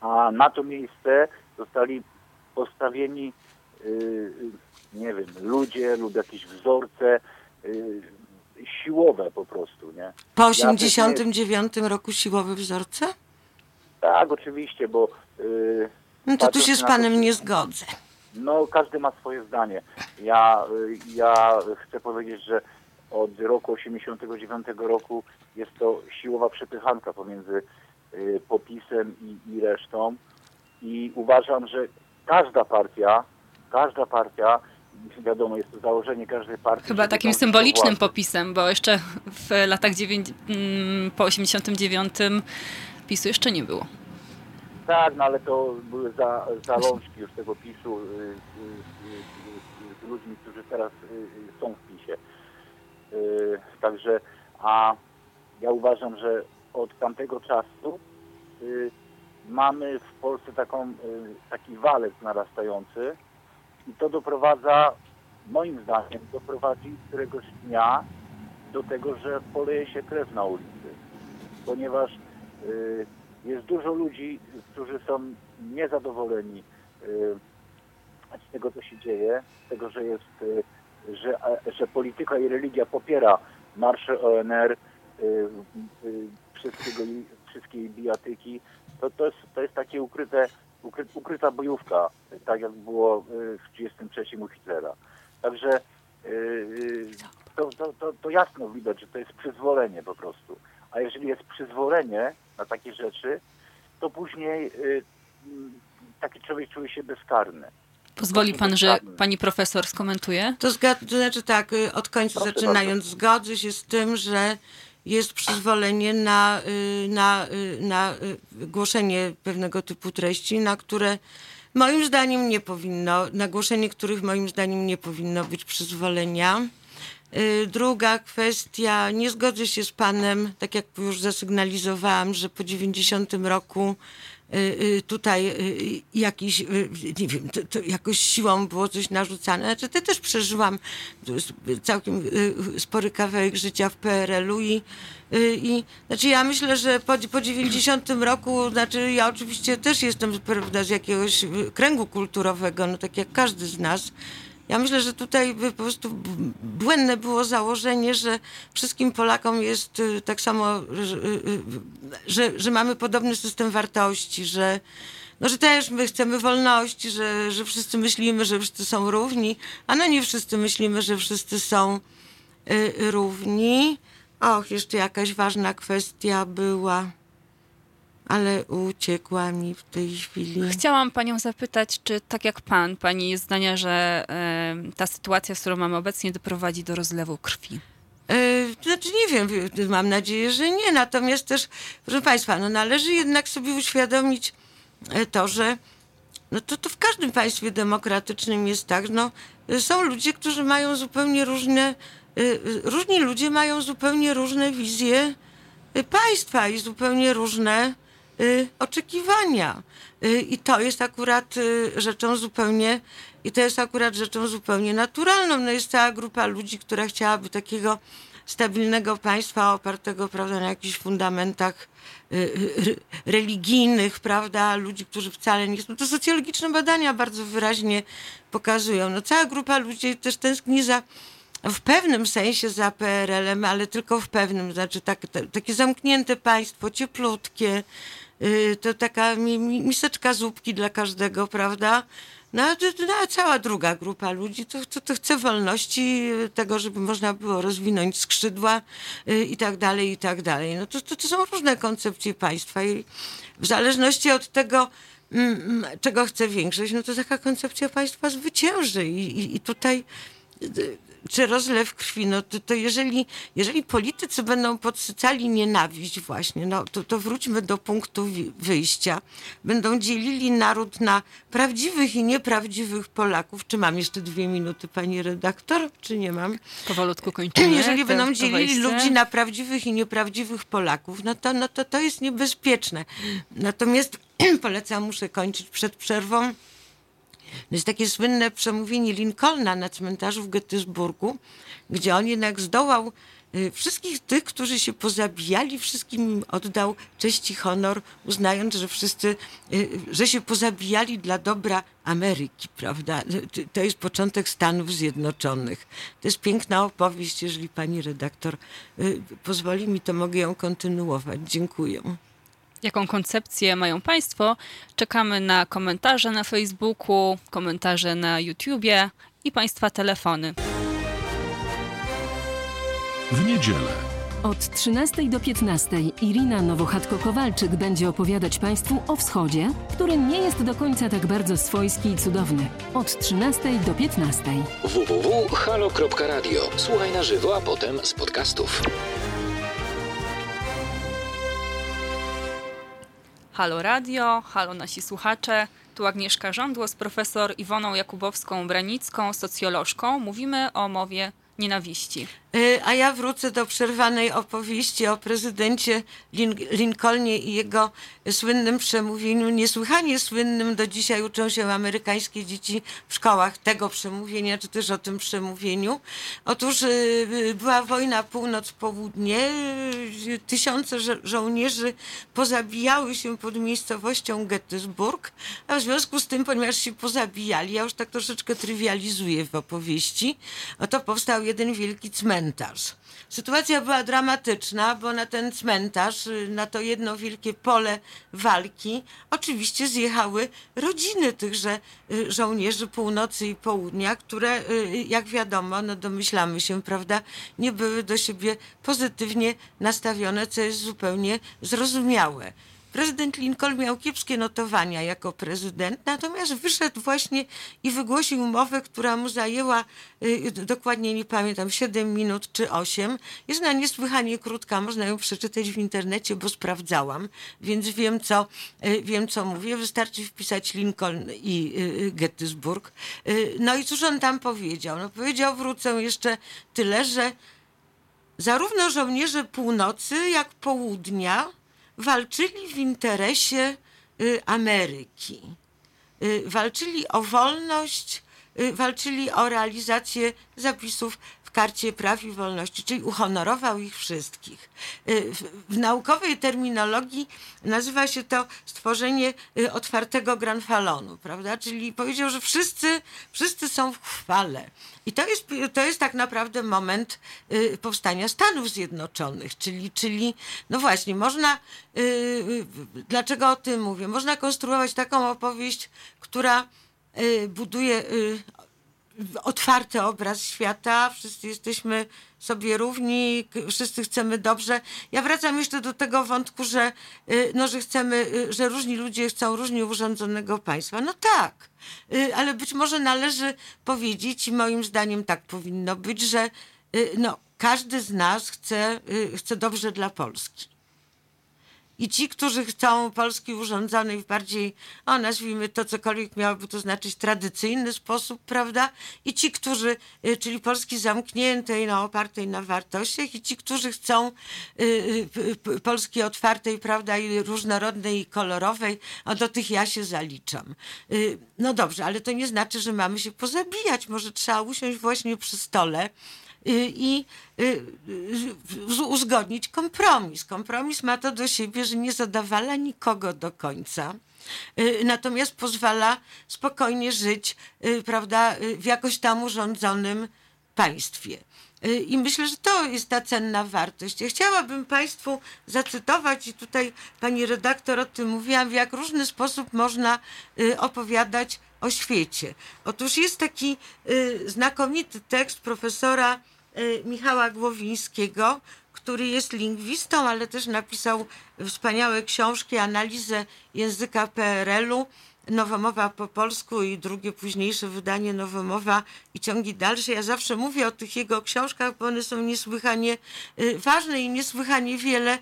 a na to miejsce zostali postawieni, nie wiem, ludzie lub jakieś wzorce siłowe po prostu, nie? Po osiemdziesiątym dziewiątym roku siłowe wzorce? Tak, oczywiście, bo... Yy, no to tu się z panem to, nie zgodzę. No, każdy ma swoje zdanie. Ja, ja chcę powiedzieć, że od roku osiemdziesiątego dziewiątego roku jest to siłowa przepychanka pomiędzy yy, popisem i, i resztą. I uważam, że każda partia, każda partia, wiadomo, jest to założenie każdej partii. Chyba takim symbolicznym popisem, bo jeszcze w latach dziewięć, po osiemdziesiątym dziewiątym PiSu jeszcze nie było. Tak, no ale to były za, zalążki już tego PiSu z, z, z ludźmi, którzy teraz są w PiSie. Także, a ja uważam, że od tamtego czasu mamy w Polsce taką, taki walec narastający i to doprowadza, moim zdaniem, doprowadzi któregoś dnia do tego, że poleje się krew na ulicy, ponieważ y, jest dużo ludzi, którzy są niezadowoleni y, z tego, co się dzieje, z tego, że jest, y, że, a, że polityka i religia popiera marsze O N R, y, y, wszystkiego, wszystkiej bijatyki. To, to, jest, to jest takie ukryte, ukry, ukryta bojówka, tak jak było w trzydziestym trzecim u Hitlera. Także yy, to, to, to, to jasno widać, że to jest przyzwolenie po prostu. A jeżeli jest przyzwolenie na takie rzeczy, to później yy, taki człowiek czuje się bezkarny. Pozwoli pan, że pani profesor skomentuje? To, zgad- to znaczy tak, od końca Proszę zaczynając, bardzo. Zgodzę się z tym, że jest przyzwolenie na, na, na głoszenie pewnego typu treści, na które moim zdaniem nie powinno, na głoszenie których moim zdaniem nie powinno być przyzwolenia. Druga kwestia, nie zgodzę się z panem, tak jak już zasygnalizowałam, że po dziewięćdziesiątym roku tutaj jakiś, nie wiem, to, to jakoś siłą było coś narzucane. Znaczy, to też przeżyłam całkiem spory kawałek życia w P R L u i, i znaczy ja myślę, że po, po dziewięćdziesiątym roku, znaczy ja oczywiście też jestem, prawda, z jakiegoś kręgu kulturowego, no tak jak każdy z nas. Ja myślę, że tutaj po prostu błędne było założenie, że wszystkim Polakom jest tak samo, że, że, że mamy podobny system wartości, że, no, że też my chcemy wolności, że, że wszyscy myślimy, że wszyscy są równi, a no nie wszyscy myślimy, że wszyscy są równi. Och, jeszcze jakaś ważna kwestia była. Ale uciekła mi w tej chwili. Chciałam panią zapytać, czy tak jak pan, pani jest zdania, że y, ta sytuacja, z którą mamy obecnie, doprowadzi do rozlewu krwi? Y, to znaczy nie wiem, mam nadzieję, że nie. Natomiast też, proszę państwa, no należy jednak sobie uświadomić to, że no to, to w każdym państwie demokratycznym jest tak, no są ludzie, którzy mają zupełnie różne, y, różni ludzie mają zupełnie różne wizje państwa i zupełnie różne Y, oczekiwania. Y, I to jest akurat y, rzeczą zupełnie i to jest akurat rzeczą zupełnie naturalną. No jest cała grupa ludzi, która chciałaby takiego stabilnego państwa opartego, prawda, na jakichś fundamentach y, y, religijnych, prawda, ludzi, którzy wcale nie są. To socjologiczne badania bardzo wyraźnie pokazują. No cała grupa ludzi też tęskni za w pewnym sensie za P R L em, ale tylko w pewnym, znaczy tak, t- takie zamknięte państwo, cieplutkie, yy, to taka mi- miseczka zupki dla każdego, prawda? No a, no, a cała druga grupa ludzi to, to, to chce wolności, tego, żeby można było rozwinąć skrzydła yy, i tak dalej, i tak dalej. No to, to, to są różne koncepcje państwa i w zależności od tego, mm, czego chce większość, no to taka koncepcja państwa zwycięży i, i, i tutaj... Yy, czy rozlew krwi, no to, to jeżeli, jeżeli politycy będą podsycali nienawiść właśnie, no to, to wróćmy do punktu wi- wyjścia. Będą dzielili naród na prawdziwych i nieprawdziwych Polaków. Czy mam jeszcze dwie minuty, pani redaktor, czy nie mam? Powolutku kończymy. Jeżeli będą dzielili ludzi na prawdziwych i nieprawdziwych Polaków, no to, no to to jest niebezpieczne. Natomiast polecam, muszę kończyć przed przerwą. To jest takie słynne przemówienie Lincolna na cmentarzu w Gettysburgu, gdzie on jednak zdołał wszystkich tych, którzy się pozabijali, wszystkim oddał cześć i honor, uznając, że wszyscy, że się pozabijali dla dobra Ameryki, prawda? To jest początek Stanów Zjednoczonych. To jest piękna opowieść, jeżeli pani redaktor pozwoli mi, to mogę ją kontynuować. Dziękuję. jaką koncepcję mają Państwo. Czekamy na komentarze na Facebooku, komentarze na YouTubie i Państwa telefony. W niedzielę od trzynastej do piętnastej Irina Nowochatko-Kowalczyk będzie opowiadać Państwu o wschodzie, który nie jest do końca tak bardzo swojski i cudowny. Od trzynastej do piętnastej. w w w kropka halo kropka radio. Słuchaj na żywo, a potem z podcastów. Halo Radio, halo nasi słuchacze. Tu Agnieszka Żądło z profesor Iwoną Jakubowską-Branicką, socjolożką. Mówimy o mowie nienawiści. A ja wrócę do przerwanej opowieści o prezydencie Lin- Lincolnie i jego słynnym przemówieniu, niesłychanie słynnym, do dzisiaj uczą się amerykańskie dzieci w szkołach tego przemówienia, czy też o tym przemówieniu. Otóż yy, była wojna północ-południe, yy, tysiące żo- żołnierzy pozabijały się pod miejscowością Gettysburg, a w związku z tym, ponieważ się pozabijali, ja już tak troszeczkę trywializuję w opowieści, oto powstał jeden wielki cmentarz. Sytuacja była dramatyczna, bo na ten cmentarz, na to jedno wielkie pole walki, oczywiście zjechały rodziny tychże żołnierzy północy i południa, które, jak wiadomo, no domyślamy się, prawda, nie były do siebie pozytywnie nastawione, co jest zupełnie zrozumiałe. Prezydent Lincoln miał kiepskie notowania jako prezydent, natomiast wyszedł właśnie i wygłosił mowę, która mu zajęła, yy, dokładnie nie pamiętam, siedem minut czy osiem. Jest ona niesłychanie krótka, można ją przeczytać w internecie, bo sprawdzałam, więc wiem, co, yy, wiem, co mówię. Wystarczy wpisać Lincoln i yy, Gettysburg. Yy, no i cóż on tam powiedział? No powiedział, wrócę jeszcze tyle, że zarówno żołnierze północy, jak południa walczyli w interesie y, Ameryki. Y, walczyli o wolność, y, walczyli o realizację zapisów w Karcie Praw i Wolności, czyli uhonorował ich wszystkich. Y, w, w naukowej terminologii nazywa się to stworzenie y, otwartego granfalonu, prawda? Czyli powiedział, że wszyscy, wszyscy są w chwale. I to jest, to jest tak naprawdę moment y, powstania Stanów Zjednoczonych, czyli, czyli no właśnie, można, y, y, dlaczego o tym mówię, można konstruować taką opowieść, która y, buduje y, otwarty obraz świata, wszyscy jesteśmy sobie równi, wszyscy chcemy dobrze. Ja wracam jeszcze do tego wątku, że, no, że chcemy, że różni ludzie chcą różnie urządzonego państwa. No tak, ale być może należy powiedzieć i moim zdaniem tak powinno być, że no, każdy z nas chce, chce dobrze dla Polski. I ci, którzy chcą Polski urządzonej w bardziej, o nazwijmy to cokolwiek miałoby to znaczyć, tradycyjny sposób, prawda? I ci, którzy, czyli Polski zamkniętej, no, opartej na wartościach i ci, którzy chcą y, y, Polski otwartej, prawda, i różnorodnej i kolorowej, a do tych ja się zaliczam. Y, no dobrze, ale to nie znaczy, że mamy się pozabijać. Może trzeba usiąść właśnie przy stole i uzgodnić kompromis. Kompromis ma to do siebie, że nie zadowala nikogo do końca, natomiast pozwala spokojnie żyć, prawda, w jakoś tam urządzonym państwie. I myślę, że to jest ta cenna wartość. Ja chciałabym Państwu zacytować, i tutaj pani redaktor o tym mówiła, w jak różny sposób można opowiadać o świecie. Otóż jest taki znakomity tekst profesora Michała Głowińskiego, który jest lingwistą, ale też napisał wspaniałe książki, analizę języka P R L u, Nowomowa po polsku i drugie późniejsze wydanie Nowomowa i ciągi dalsze. Ja zawsze mówię o tych jego książkach, bo one są niesłychanie ważne i niesłychanie wiele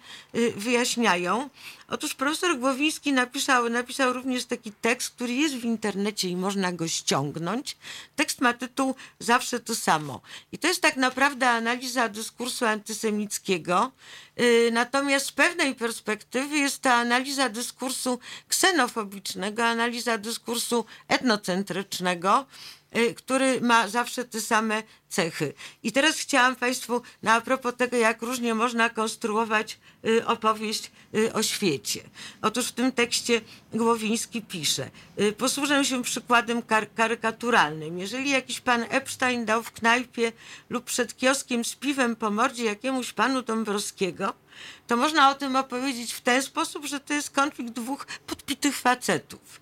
wyjaśniają. Otóż profesor Głowiński napisał, napisał również taki tekst, który jest w internecie i można go ściągnąć. Tekst ma tytuł Zawsze to samo. I to jest tak naprawdę analiza dyskursu antysemickiego. Natomiast z pewnej perspektywy jest to analiza dyskursu ksenofobicznego, analiza dyskursu etnocentrycznego, który ma zawsze te same cechy. I teraz chciałam Państwu, na propos tego, jak różnie można konstruować opowieść o świecie. Otóż w tym tekście Głowiński pisze, posłużę się przykładem kar- karykaturalnym. Jeżeli jakiś pan Epstein dał w knajpie lub przed kioskiem z piwem po mordzie jakiemuś panu Dąbrowskiego, to można o tym opowiedzieć w ten sposób, że to jest konflikt dwóch podpitych facetów.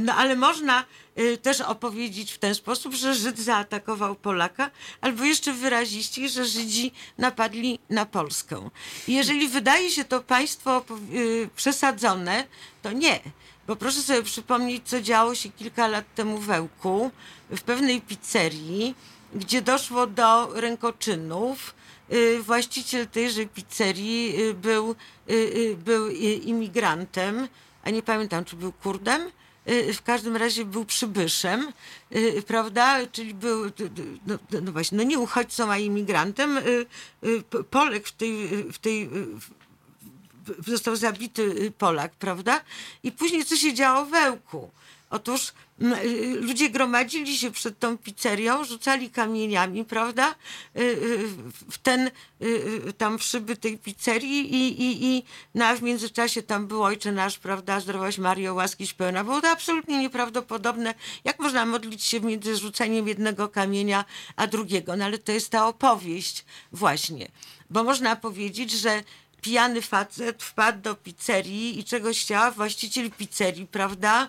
No ale można też opowiedzieć w ten sposób, że Żyd zaatakował Polaka, albo jeszcze wyraziście, że Żydzi napadli na Polskę. I jeżeli wydaje się to Państwu opow- przesadzone, to nie. Bo proszę sobie przypomnieć, co działo się kilka lat temu w Ełku, w pewnej pizzerii, gdzie doszło do rękoczynów. Właściciel tejże pizzerii był, był imigrantem, a nie pamiętam, czy był Kurdem, w każdym razie był przybyszem, prawda, czyli był, no, no właśnie, no nie uchodźcą, a imigrantem. Polek w tej, w tej, został zabity Polak, prawda, i później co się działo w Ełku? Otóż ludzie gromadzili się przed tą pizzerią, rzucali kamieniami, prawda, w ten, tam w szyby tej pizzerii i, i, i no, w międzyczasie tam był Ojcze Nasz, prawda, zdrowaś Mario, łaskiś pełna. Było to absolutnie nieprawdopodobne, jak można modlić się między rzuceniem jednego kamienia a drugiego, no ale to jest ta opowieść właśnie, bo można powiedzieć, że pijany facet wpadł do pizzerii i czegoś chciała właściciel pizzerii, prawda,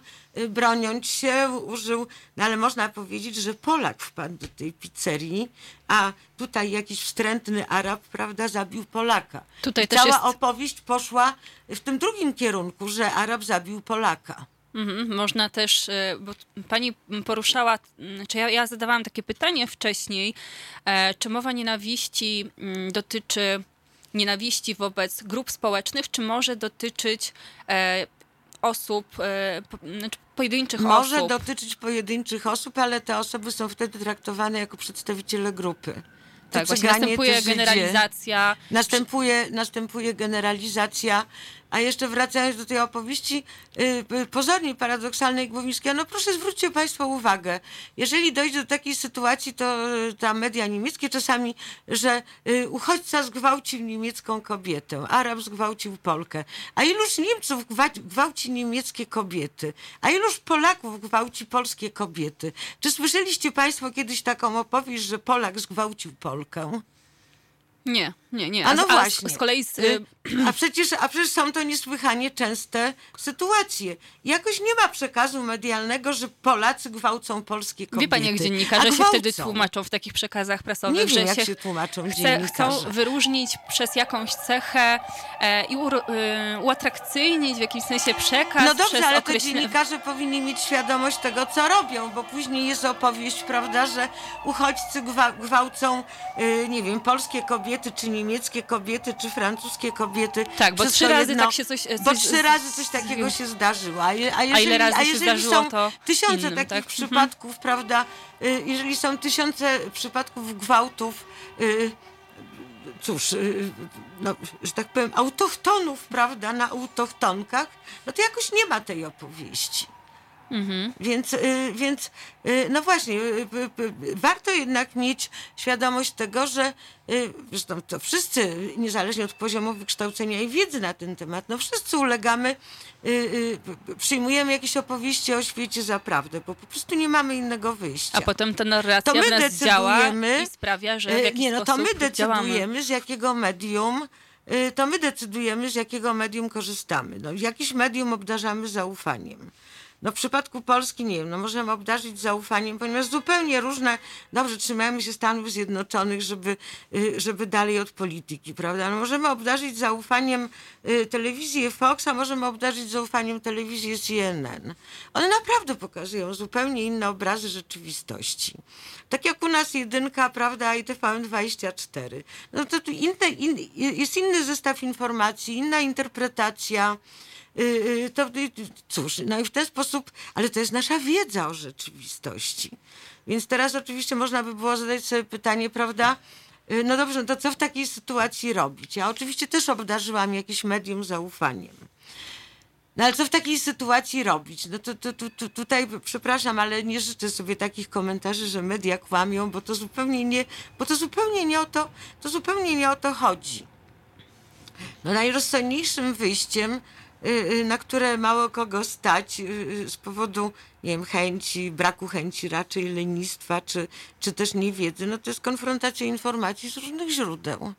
broniąc się, użył, no ale można powiedzieć, że Polak wpadł do tej pizzerii, a tutaj jakiś wstrętny Arab, prawda, zabił Polaka. Tutaj też cała jest... opowieść poszła w tym drugim kierunku, że Arab zabił Polaka. Można też, bo pani poruszała, czy ja, ja zadawałam takie pytanie wcześniej, czy mowa nienawiści dotyczy nienawiści wobec grup społecznych, czy może dotyczyć e, osób, e, po, znaczy pojedynczych może osób? Może dotyczyć pojedynczych osób, ale te osoby są wtedy traktowane jako przedstawiciele grupy. Tak, właśnie następuje generalizacja. Następuje, następuje generalizacja, a jeszcze wracając do tej opowieści yy, pozornie paradoksalnej Głowińskiego, no proszę zwróćcie Państwo uwagę, jeżeli dojdzie do takiej sytuacji, to yy, ta media niemieckie czasami, że yy, uchodźca zgwałcił niemiecką kobietę, Arab zgwałcił Polkę, a iluż Niemców gwa- gwałci niemieckie kobiety, a iluż Polaków gwałci polskie kobiety. Czy słyszeliście Państwo kiedyś taką opowieść, że Polak zgwałcił Polkę? Nie, nie, nie. A no a właśnie. Z, z kolei z... A, przecież, a przecież są to niesłychanie częste sytuacje. Jakoś nie ma przekazu medialnego, że Polacy gwałcą polskie kobiety. Wie pani, jak dziennikarze się wtedy tłumaczą w takich przekazach prasowych, nie że wiem, jak się, się tłumaczą chce, chcą wyróżnić przez jakąś cechę e, i u, e, uatrakcyjnić w jakimś sensie przekaz. No dobrze, ale określ... to dziennikarze powinni mieć świadomość tego, co robią, bo później jest opowieść, prawda, że uchodźcy gwa, gwałcą, y, nie wiem, polskie kobiety, czy niemieckie kobiety, czy francuskie kobiety. Tak, bo trzy razy jedno, tak się coś... coś bo trzy razy coś takiego się zdarzyło. A, je, a jeżeli, a ile razy a jeżeli się zdarzyło, są to tysiące innym, takich tak? przypadków, mhm. prawda, jeżeli są tysiące przypadków gwałtów, cóż, no, że tak powiem, autochtonów, prawda, na autochtonkach, no to jakoś nie ma tej opowieści. Mhm. Więc, więc, no właśnie, warto jednak mieć świadomość tego, że zresztą to wszyscy, niezależnie od poziomu wykształcenia i wiedzy na ten temat, no wszyscy ulegamy, przyjmujemy jakieś opowieści o świecie za prawdę, bo po prostu nie mamy innego wyjścia. A potem ta narracja to my w nas decydujemy, działa i sprawia, że w jakiś nie, no to my decydujemy, działamy. Z jakiego medium to my decydujemy, z jakiego medium korzystamy. No, jakieś medium obdarzamy zaufaniem. No w przypadku Polski, nie wiem, no możemy obdarzyć zaufaniem, ponieważ zupełnie różne, dobrze, trzymajmy się Stanów Zjednoczonych, żeby, żeby dalej od polityki, prawda? No możemy obdarzyć zaufaniem telewizję Fox, a możemy obdarzyć zaufaniem telewizję C N N. One naprawdę pokazują zupełnie inne obrazy rzeczywistości. Tak jak u nas jedynka, prawda, i T V N dwadzieścia cztery. No to tu inne, in, jest inny zestaw informacji, inna interpretacja. To cóż, no i w ten sposób, ale to jest nasza wiedza o rzeczywistości. Więc teraz oczywiście można by było zadać sobie pytanie, prawda, no dobrze, no to co w takiej sytuacji robić? Ja oczywiście też obdarzyłam jakieś medium zaufaniem. No ale co w takiej sytuacji robić? No to, to, to tutaj, przepraszam, ale nie życzę sobie takich komentarzy, że media kłamią, bo to zupełnie nie, bo to zupełnie nie o to, to zupełnie nie o to chodzi. No najrozsądniejszym wyjściem, na które mało kogo stać z powodu, nie wiem, chęci, braku chęci raczej, lenistwa, czy, czy też niewiedzy, no to jest konfrontacja informacji z różnych źródeł.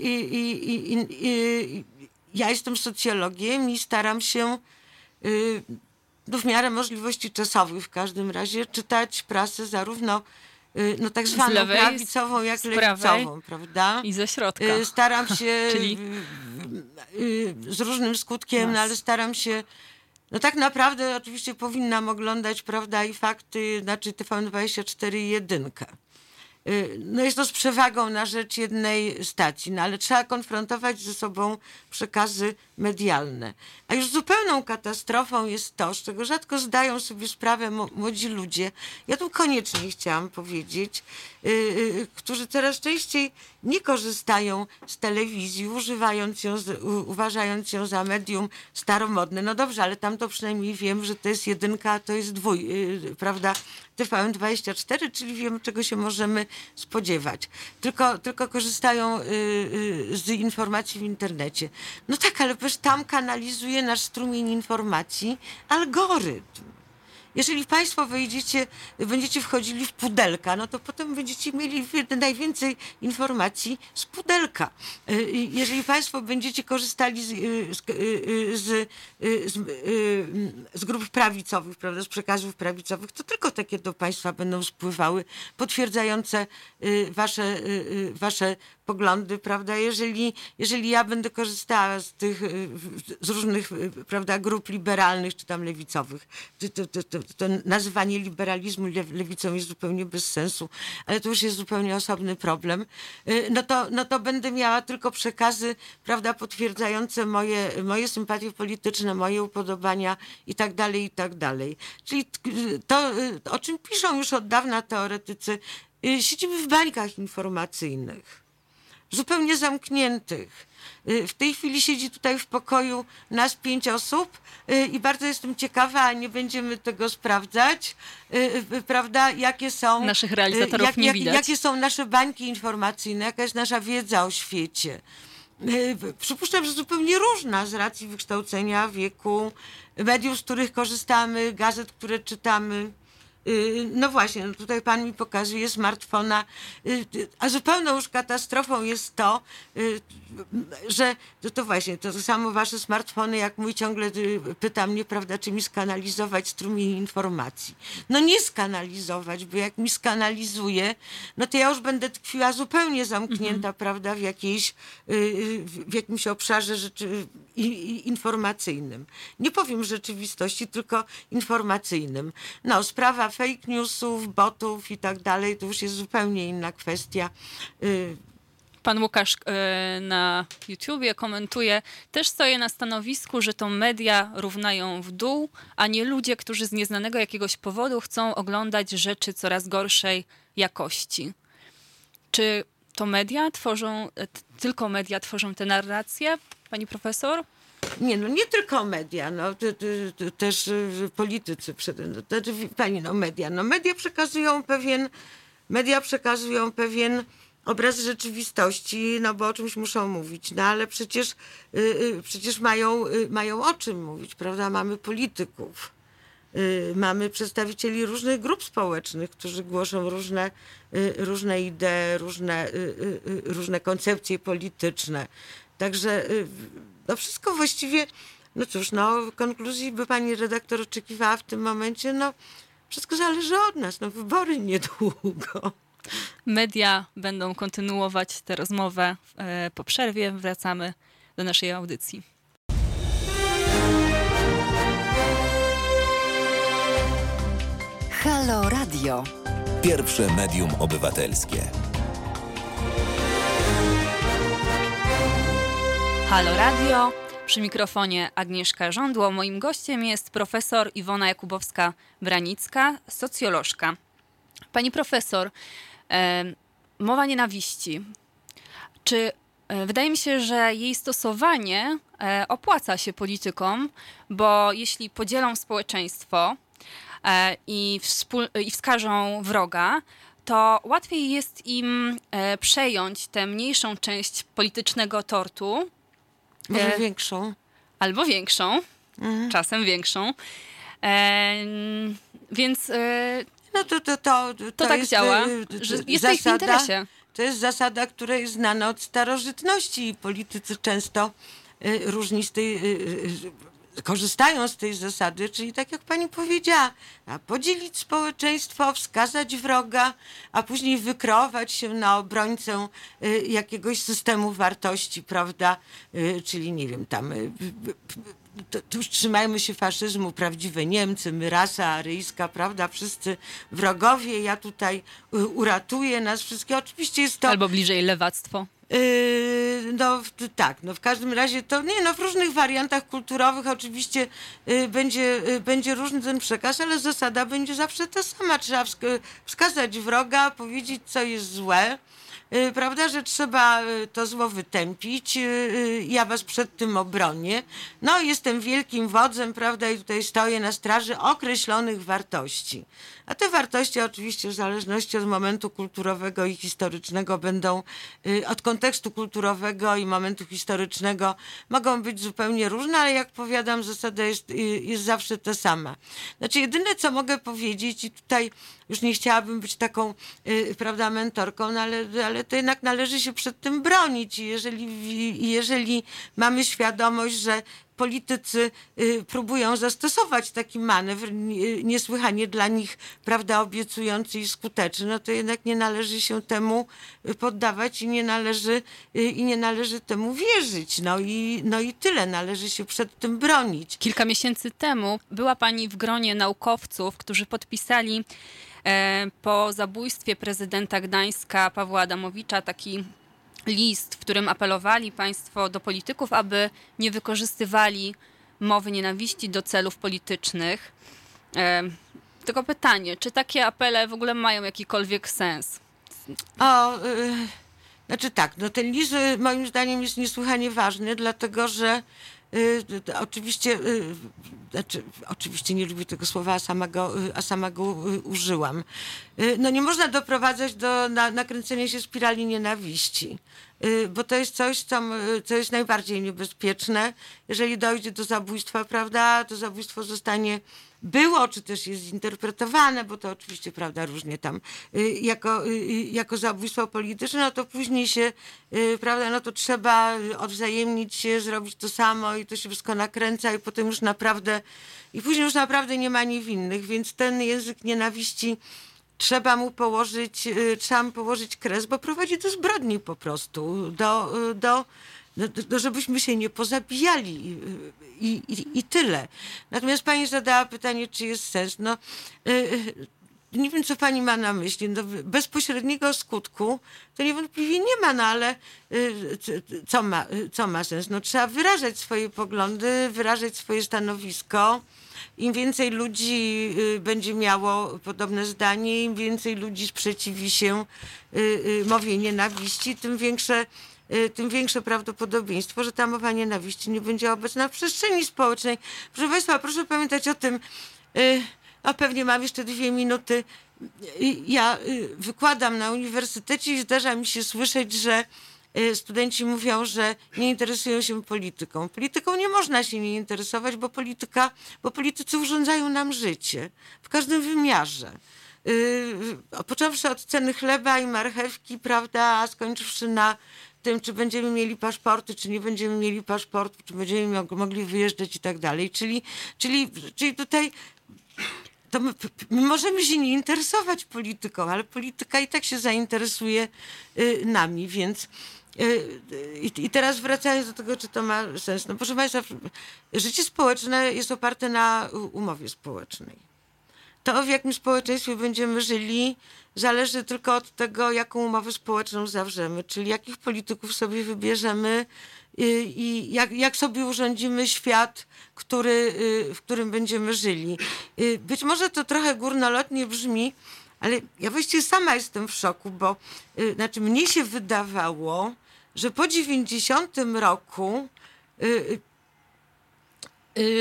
I, i, i, i, i ja jestem socjologiem i staram się no w miarę możliwości czasowych w każdym razie czytać prasę zarówno no tak zwaną lewej, prawicową, jak lewicową, prawda? I ze środka. Staram się czyli... z różnym skutkiem, no, ale staram się, no tak naprawdę oczywiście powinnam oglądać Prawda i Fakty, znaczy T V N dwadzieścia cztery i jedynkę. No jest to z przewagą na rzecz jednej stacji, no ale trzeba konfrontować ze sobą przekazy medialne. A już zupełną katastrofą jest to, z czego rzadko zdają sobie sprawę młodzi ludzie, ja tu koniecznie chciałam powiedzieć, yy, yy, którzy coraz częściej nie korzystają z telewizji, używając ją, z, u, uważając ją za medium staromodne. No dobrze, ale tam to przynajmniej wiem, że to jest jedynka, a to jest dwój, yy, prawda, T V N dwadzieścia cztery, czyli wiemy, czego się możemy spodziewać. Tylko, tylko korzystają yy, yy, z informacji w internecie. No tak, ale przecież tam kanalizuje nasz strumień informacji algorytm. Jeżeli państwo wejdziecie, będziecie wchodzili w pudelka, no to potem będziecie mieli najwięcej informacji z pudelka. Jeżeli państwo będziecie korzystali z, z, z, z, z grup prawicowych, prawda, z przekazów prawicowych, to tylko takie do państwa będą spływały, potwierdzające wasze, wasze poglądy, prawda? Jeżeli, jeżeli ja będę korzystała z tych, z różnych, prawda, grup liberalnych czy tam lewicowych, to, to, to, to nazywanie liberalizmu lewicą jest zupełnie bez sensu, ale to już jest zupełnie osobny problem, no to, no to będę miała tylko przekazy, prawda, potwierdzające moje, moje sympatie polityczne, moje upodobania i tak dalej, i tak dalej. Czyli to, o czym piszą już od dawna teoretycy, siedzimy w bańkach informacyjnych, zupełnie zamkniętych. W tej chwili siedzi tutaj w pokoju nas pięć osób i bardzo jestem ciekawa, a nie będziemy tego sprawdzać, prawda, jakie są naszych realizatorów jak, nie widać. Jak, jakie są nasze bańki informacyjne, jaka jest nasza wiedza o świecie. Przypuszczam, że zupełnie różna z racji wykształcenia, wieku, mediów, z których korzystamy, gazet, które czytamy. No właśnie, no tutaj pan mi pokazuje smartfona, a zupełną już katastrofą jest to, że no to właśnie, to samo wasze smartfony, jak mój, ciągle pyta mnie, prawda, czy mi skanalizować strumień informacji. No nie skanalizować, bo jak mi skanalizuje, no to ja już będę tkwiła zupełnie zamknięta, mm-hmm. prawda, w jakiejś, w jakimś obszarze rzeczy, informacyjnym. Nie powiem rzeczywistości, tylko informacyjnym. No, sprawa fake newsów, botów i tak dalej, to już jest zupełnie inna kwestia. Pan Łukasz na YouTubie komentuje, też stoję na stanowisku, że to media równają w dół, a nie ludzie, którzy z nieznanego jakiegoś powodu chcą oglądać rzeczy coraz gorszej jakości. Czy to media tworzą, tylko media tworzą te narracje, pani profesor? Nie, no nie tylko media, no te, te, te, też politycy, no, te, pani, no media, no media przekazują pewien, media przekazują pewien obraz rzeczywistości, no bo o czymś muszą mówić, no ale przecież, yy, przecież mają, yy, mają o czym mówić, prawda, mamy polityków. Mamy przedstawicieli różnych grup społecznych, którzy głoszą różne, różne idee, różne, różne koncepcje polityczne. Także no wszystko właściwie, no cóż, no w konkluzji by pani redaktor oczekiwała w tym momencie, no wszystko zależy od nas, no wybory niedługo. Media będą kontynuować tę rozmowę po przerwie. Wracamy do naszej audycji. Halo Radio. Pierwsze medium obywatelskie. Halo Radio. Przy mikrofonie Agnieszka Żądło. Moim gościem jest profesor Iwona Jakubowska-Branicka, socjolożka. Pani profesor, e, mowa nienawiści. Czy e, wydaje mi się, że jej stosowanie opłaca się politykom, bo jeśli podzielą społeczeństwo i wskażą wroga, to łatwiej jest im przejąć tę mniejszą część politycznego tortu. Może e, większą. Albo większą, mhm. czasem większą. E, więc e, no to, to, to, to, to tak jest, działa, że jest zasada, ich w interesie. To jest zasada, która jest znana od starożytności i politycy często y, różni z tej... Y, y, korzystają z tej zasady, czyli tak jak pani powiedziała, podzielić społeczeństwo, wskazać wroga, a później wykreować się na obrońcę jakiegoś systemu wartości, prawda? Czyli nie wiem, tam to, to już trzymajmy się faszyzmu, prawdziwe Niemcy, my rasa aryjska, prawda? Wszyscy wrogowie, ja tutaj uratuję nas wszystkich. Oczywiście jest to... Albo bliżej lewactwo. No tak, no w każdym razie to nie, no w różnych wariantach kulturowych oczywiście będzie, będzie różny ten przekaz, ale zasada będzie zawsze ta sama. Trzeba wskazać wroga, powiedzieć co jest złe, prawda, że trzeba to zło wytępić, ja was przed tym obronię, no jestem wielkim wodzem, prawda, i tutaj stoję na straży określonych wartości. A te wartości oczywiście w zależności od momentu kulturowego i historycznego będą, od kontekstu kulturowego i momentu historycznego mogą być zupełnie różne, ale jak powiadam, zasada jest, jest zawsze ta sama. Znaczy jedyne, co mogę powiedzieć i tutaj już nie chciałabym być taką, prawda, mentorką, no ale, ale to jednak należy się przed tym bronić. I jeżeli, jeżeli mamy świadomość, że politycy y, próbują zastosować taki manewr y, niesłychanie dla nich, prawda, obiecujący i skuteczny, no to jednak nie należy się temu poddawać i nie należy, y, i nie należy temu wierzyć. No i, no i tyle, należy się przed tym bronić. Kilka miesięcy temu była pani w gronie naukowców, którzy podpisali e, po zabójstwie prezydenta Gdańska Pawła Adamowicza taki list, w którym apelowali państwo do polityków, aby nie wykorzystywali mowy nienawiści do celów politycznych. E, tylko pytanie, czy takie apele w ogóle mają jakikolwiek sens? O, y, znaczy tak, no ten list moim zdaniem jest niesłychanie ważny, dlatego że y, to, oczywiście, y, znaczy, oczywiście nie lubię tego słowa, a sama go, a sama go y, użyłam. Y, no nie można doprowadzać do na, nakręcenia się spirali nienawiści. Bo to jest coś, co, co jest najbardziej niebezpieczne. Jeżeli dojdzie do zabójstwa, prawda, to zabójstwo zostanie było, czy też jest zinterpretowane, bo to oczywiście, prawda, różnie tam jako, jako zabójstwo polityczne, no to później się, prawda, no to trzeba odwzajemnić się, zrobić to samo i to się wszystko nakręca i potem już naprawdę, i później już naprawdę nie ma niewinnych, więc ten język nienawiści Trzeba mu położyć, trzeba mu położyć kres, bo prowadzi do zbrodni po prostu, do, do, do żebyśmy się nie pozabijali i, i, i tyle. Natomiast pani zadała pytanie, czy jest sens. No, nie wiem, co pani ma na myśli. No, bezpośredniego skutku to niewątpliwie nie ma, no ale co ma, co ma sens? No, trzeba wyrażać swoje poglądy, wyrażać swoje stanowisko. Im więcej ludzi będzie miało podobne zdanie, im więcej ludzi sprzeciwi się mowie nienawiści, tym większe, tym większe prawdopodobieństwo, że ta mowa nienawiści nie będzie obecna w przestrzeni społecznej. Proszę państwa, proszę pamiętać o tym, a pewnie mam jeszcze dwie minuty. Ja wykładam na uniwersytecie i zdarza mi się słyszeć, że studenci mówią, że nie interesują się polityką. Polityką nie można się nie interesować, bo polityka, bo politycy urządzają nam życie w każdym wymiarze. Yy, począwszy od ceny chleba i marchewki, prawda, a skończywszy na tym, czy będziemy mieli paszporty, czy nie będziemy mieli paszportu, czy będziemy mogli wyjeżdżać i tak dalej. Czyli, czyli, czyli tutaj... To my, my możemy się nie interesować polityką, ale polityka i tak się zainteresuje y, nami, więc y, y, i teraz wracając do tego, czy to ma sens. No proszę państwa, życie społeczne jest oparte na umowie społecznej. To, w jakim społeczeństwie będziemy żyli, zależy tylko od tego, jaką umowę społeczną zawrzemy, czyli jakich polityków sobie wybierzemy y, i jak, jak sobie urządzimy świat, który, y, w którym będziemy żyli. Y, być może to trochę górnolotnie brzmi, ale ja właściwie sama jestem w szoku, bo y, znaczy mnie się wydawało, że po dziewięćdziesiątym roku y,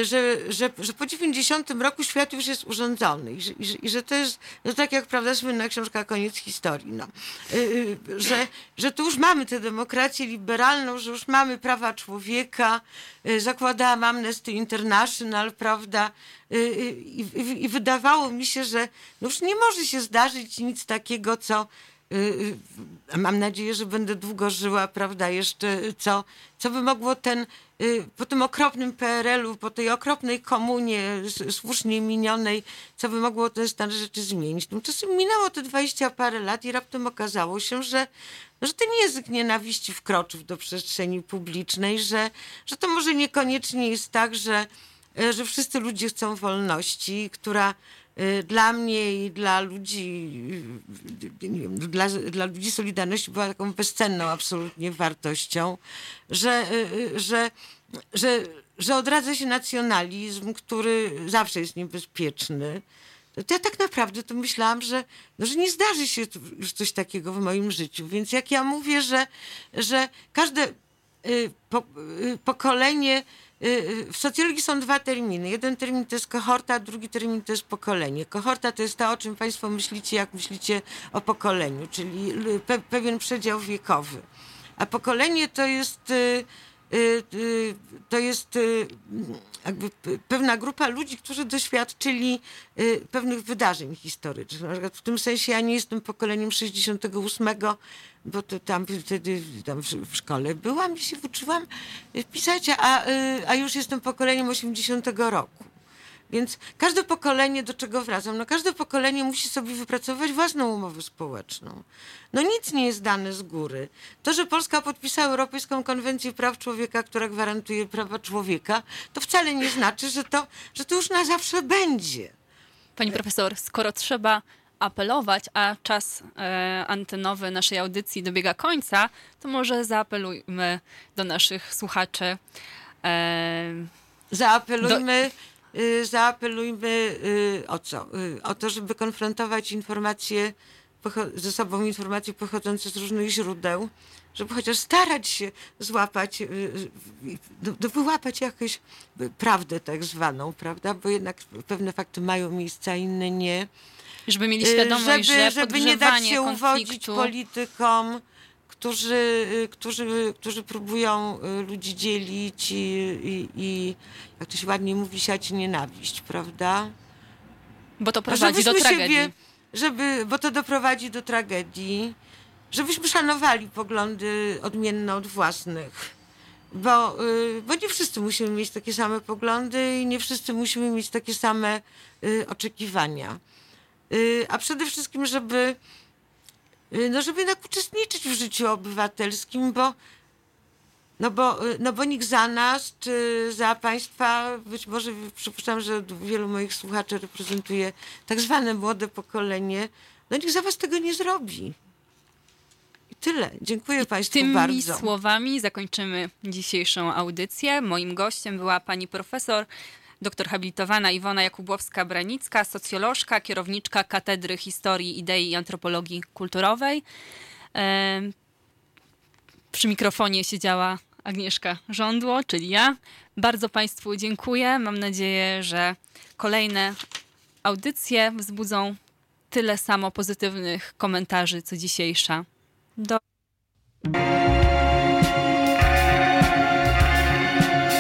że, że, że po dziewięćdziesiątym roku świat już jest urządzony i że, i że, i że to jest, no tak jak, prawda, słynna książka Koniec historii, no. że, że tu już mamy tę demokrację liberalną, że już mamy prawa człowieka, zakładałam Amnesty International, prawda, i, i, i wydawało mi się, że no już nie może się zdarzyć nic takiego, co... Mam nadzieję, że będę długo żyła, prawda, jeszcze co, co by mogło ten, po tym okropnym P R L u, po tej okropnej komunie słusznie minionej, co by mogło ten stan rzeczy zmienić. Tymczasem minęło te dwadzieścia parę lat i raptem okazało się, że, że ten język nienawiści wkroczył do przestrzeni publicznej, że, że to może niekoniecznie jest tak, że, że wszyscy ludzie chcą wolności, która... Dla mnie i dla ludzi, nie wiem, dla, dla ludzi Solidarność była taką bezcenną absolutnie wartością, że, że, że, że odradza się nacjonalizm, który zawsze jest niebezpieczny. To ja tak naprawdę to myślałam, że, no, że nie zdarzy się już coś takiego w moim życiu. Więc jak ja mówię, że, że każde po, pokolenie... W socjologii są dwa terminy. Jeden termin to jest kohorta, drugi termin to jest pokolenie. Kohorta to jest to, o czym państwo myślicie, jak myślicie o pokoleniu, czyli pe- pewien przedział wiekowy. A pokolenie to jest, to jest jakby pewna grupa ludzi, którzy doświadczyli pewnych wydarzeń historycznych. Na przykład w tym sensie ja nie jestem pokoleniem sześćdziesiątego ósmego, bo to tam wtedy tam w szkole byłam i się uczyłam pisać, a, a już jestem pokoleniem osiemdziesiątego roku. Więc każde pokolenie, do czego wracam, no każde pokolenie musi sobie wypracować własną umowę społeczną. No nic nie jest dane z góry. To, że Polska podpisała Europejską Konwencję Praw Człowieka, która gwarantuje prawa człowieka, to wcale nie znaczy, że to, że to już na zawsze będzie. Pani profesor, skoro trzeba apelować, a czas e, antenowy naszej audycji dobiega końca, to może zaapelujmy do naszych słuchaczy. E, zaapelujmy... Do... Zaapelujmy o co? O to, żeby konfrontować informacje ze sobą, informacje pochodzące z różnych źródeł, żeby chociaż starać się złapać, wyłapać jakąś prawdę tak zwaną, prawda? Bo jednak pewne fakty mają miejsce, a inne nie. Żeby mieli świadomość, żeby, że żeby nie dać się uwodzić politykom, Którzy, którzy, którzy próbują ludzi dzielić i, i, i, jak to się ładnie mówi, siać nienawiść, prawda? Bo to prowadzi do tragedii. Siebie, żeby, bo to doprowadzi do tragedii. Żebyśmy szanowali poglądy odmienne od własnych. Bo, bo nie wszyscy musimy mieć takie same poglądy i nie wszyscy musimy mieć takie same oczekiwania. A przede wszystkim, żeby... No, żeby jednak uczestniczyć w życiu obywatelskim, bo, no bo, no bo nikt za nas, czy za państwa, być może przypuszczam, że wielu moich słuchaczy reprezentuje tak zwane młode pokolenie, no nikt za was tego nie zrobi. I tyle. Dziękuję I państwu tymi bardzo. Tymi słowami zakończymy dzisiejszą audycję. Moim gościem była pani profesor doktor habilitowana Iwona Jakubowska-Branicka, socjolożka, kierowniczka Katedry Historii Idei i Antropologii Kulturowej. E, przy mikrofonie siedziała Agnieszka Żądło, czyli ja. Bardzo państwu dziękuję. Mam nadzieję, że kolejne audycje wzbudzą tyle samo pozytywnych komentarzy, co dzisiejsza. Do...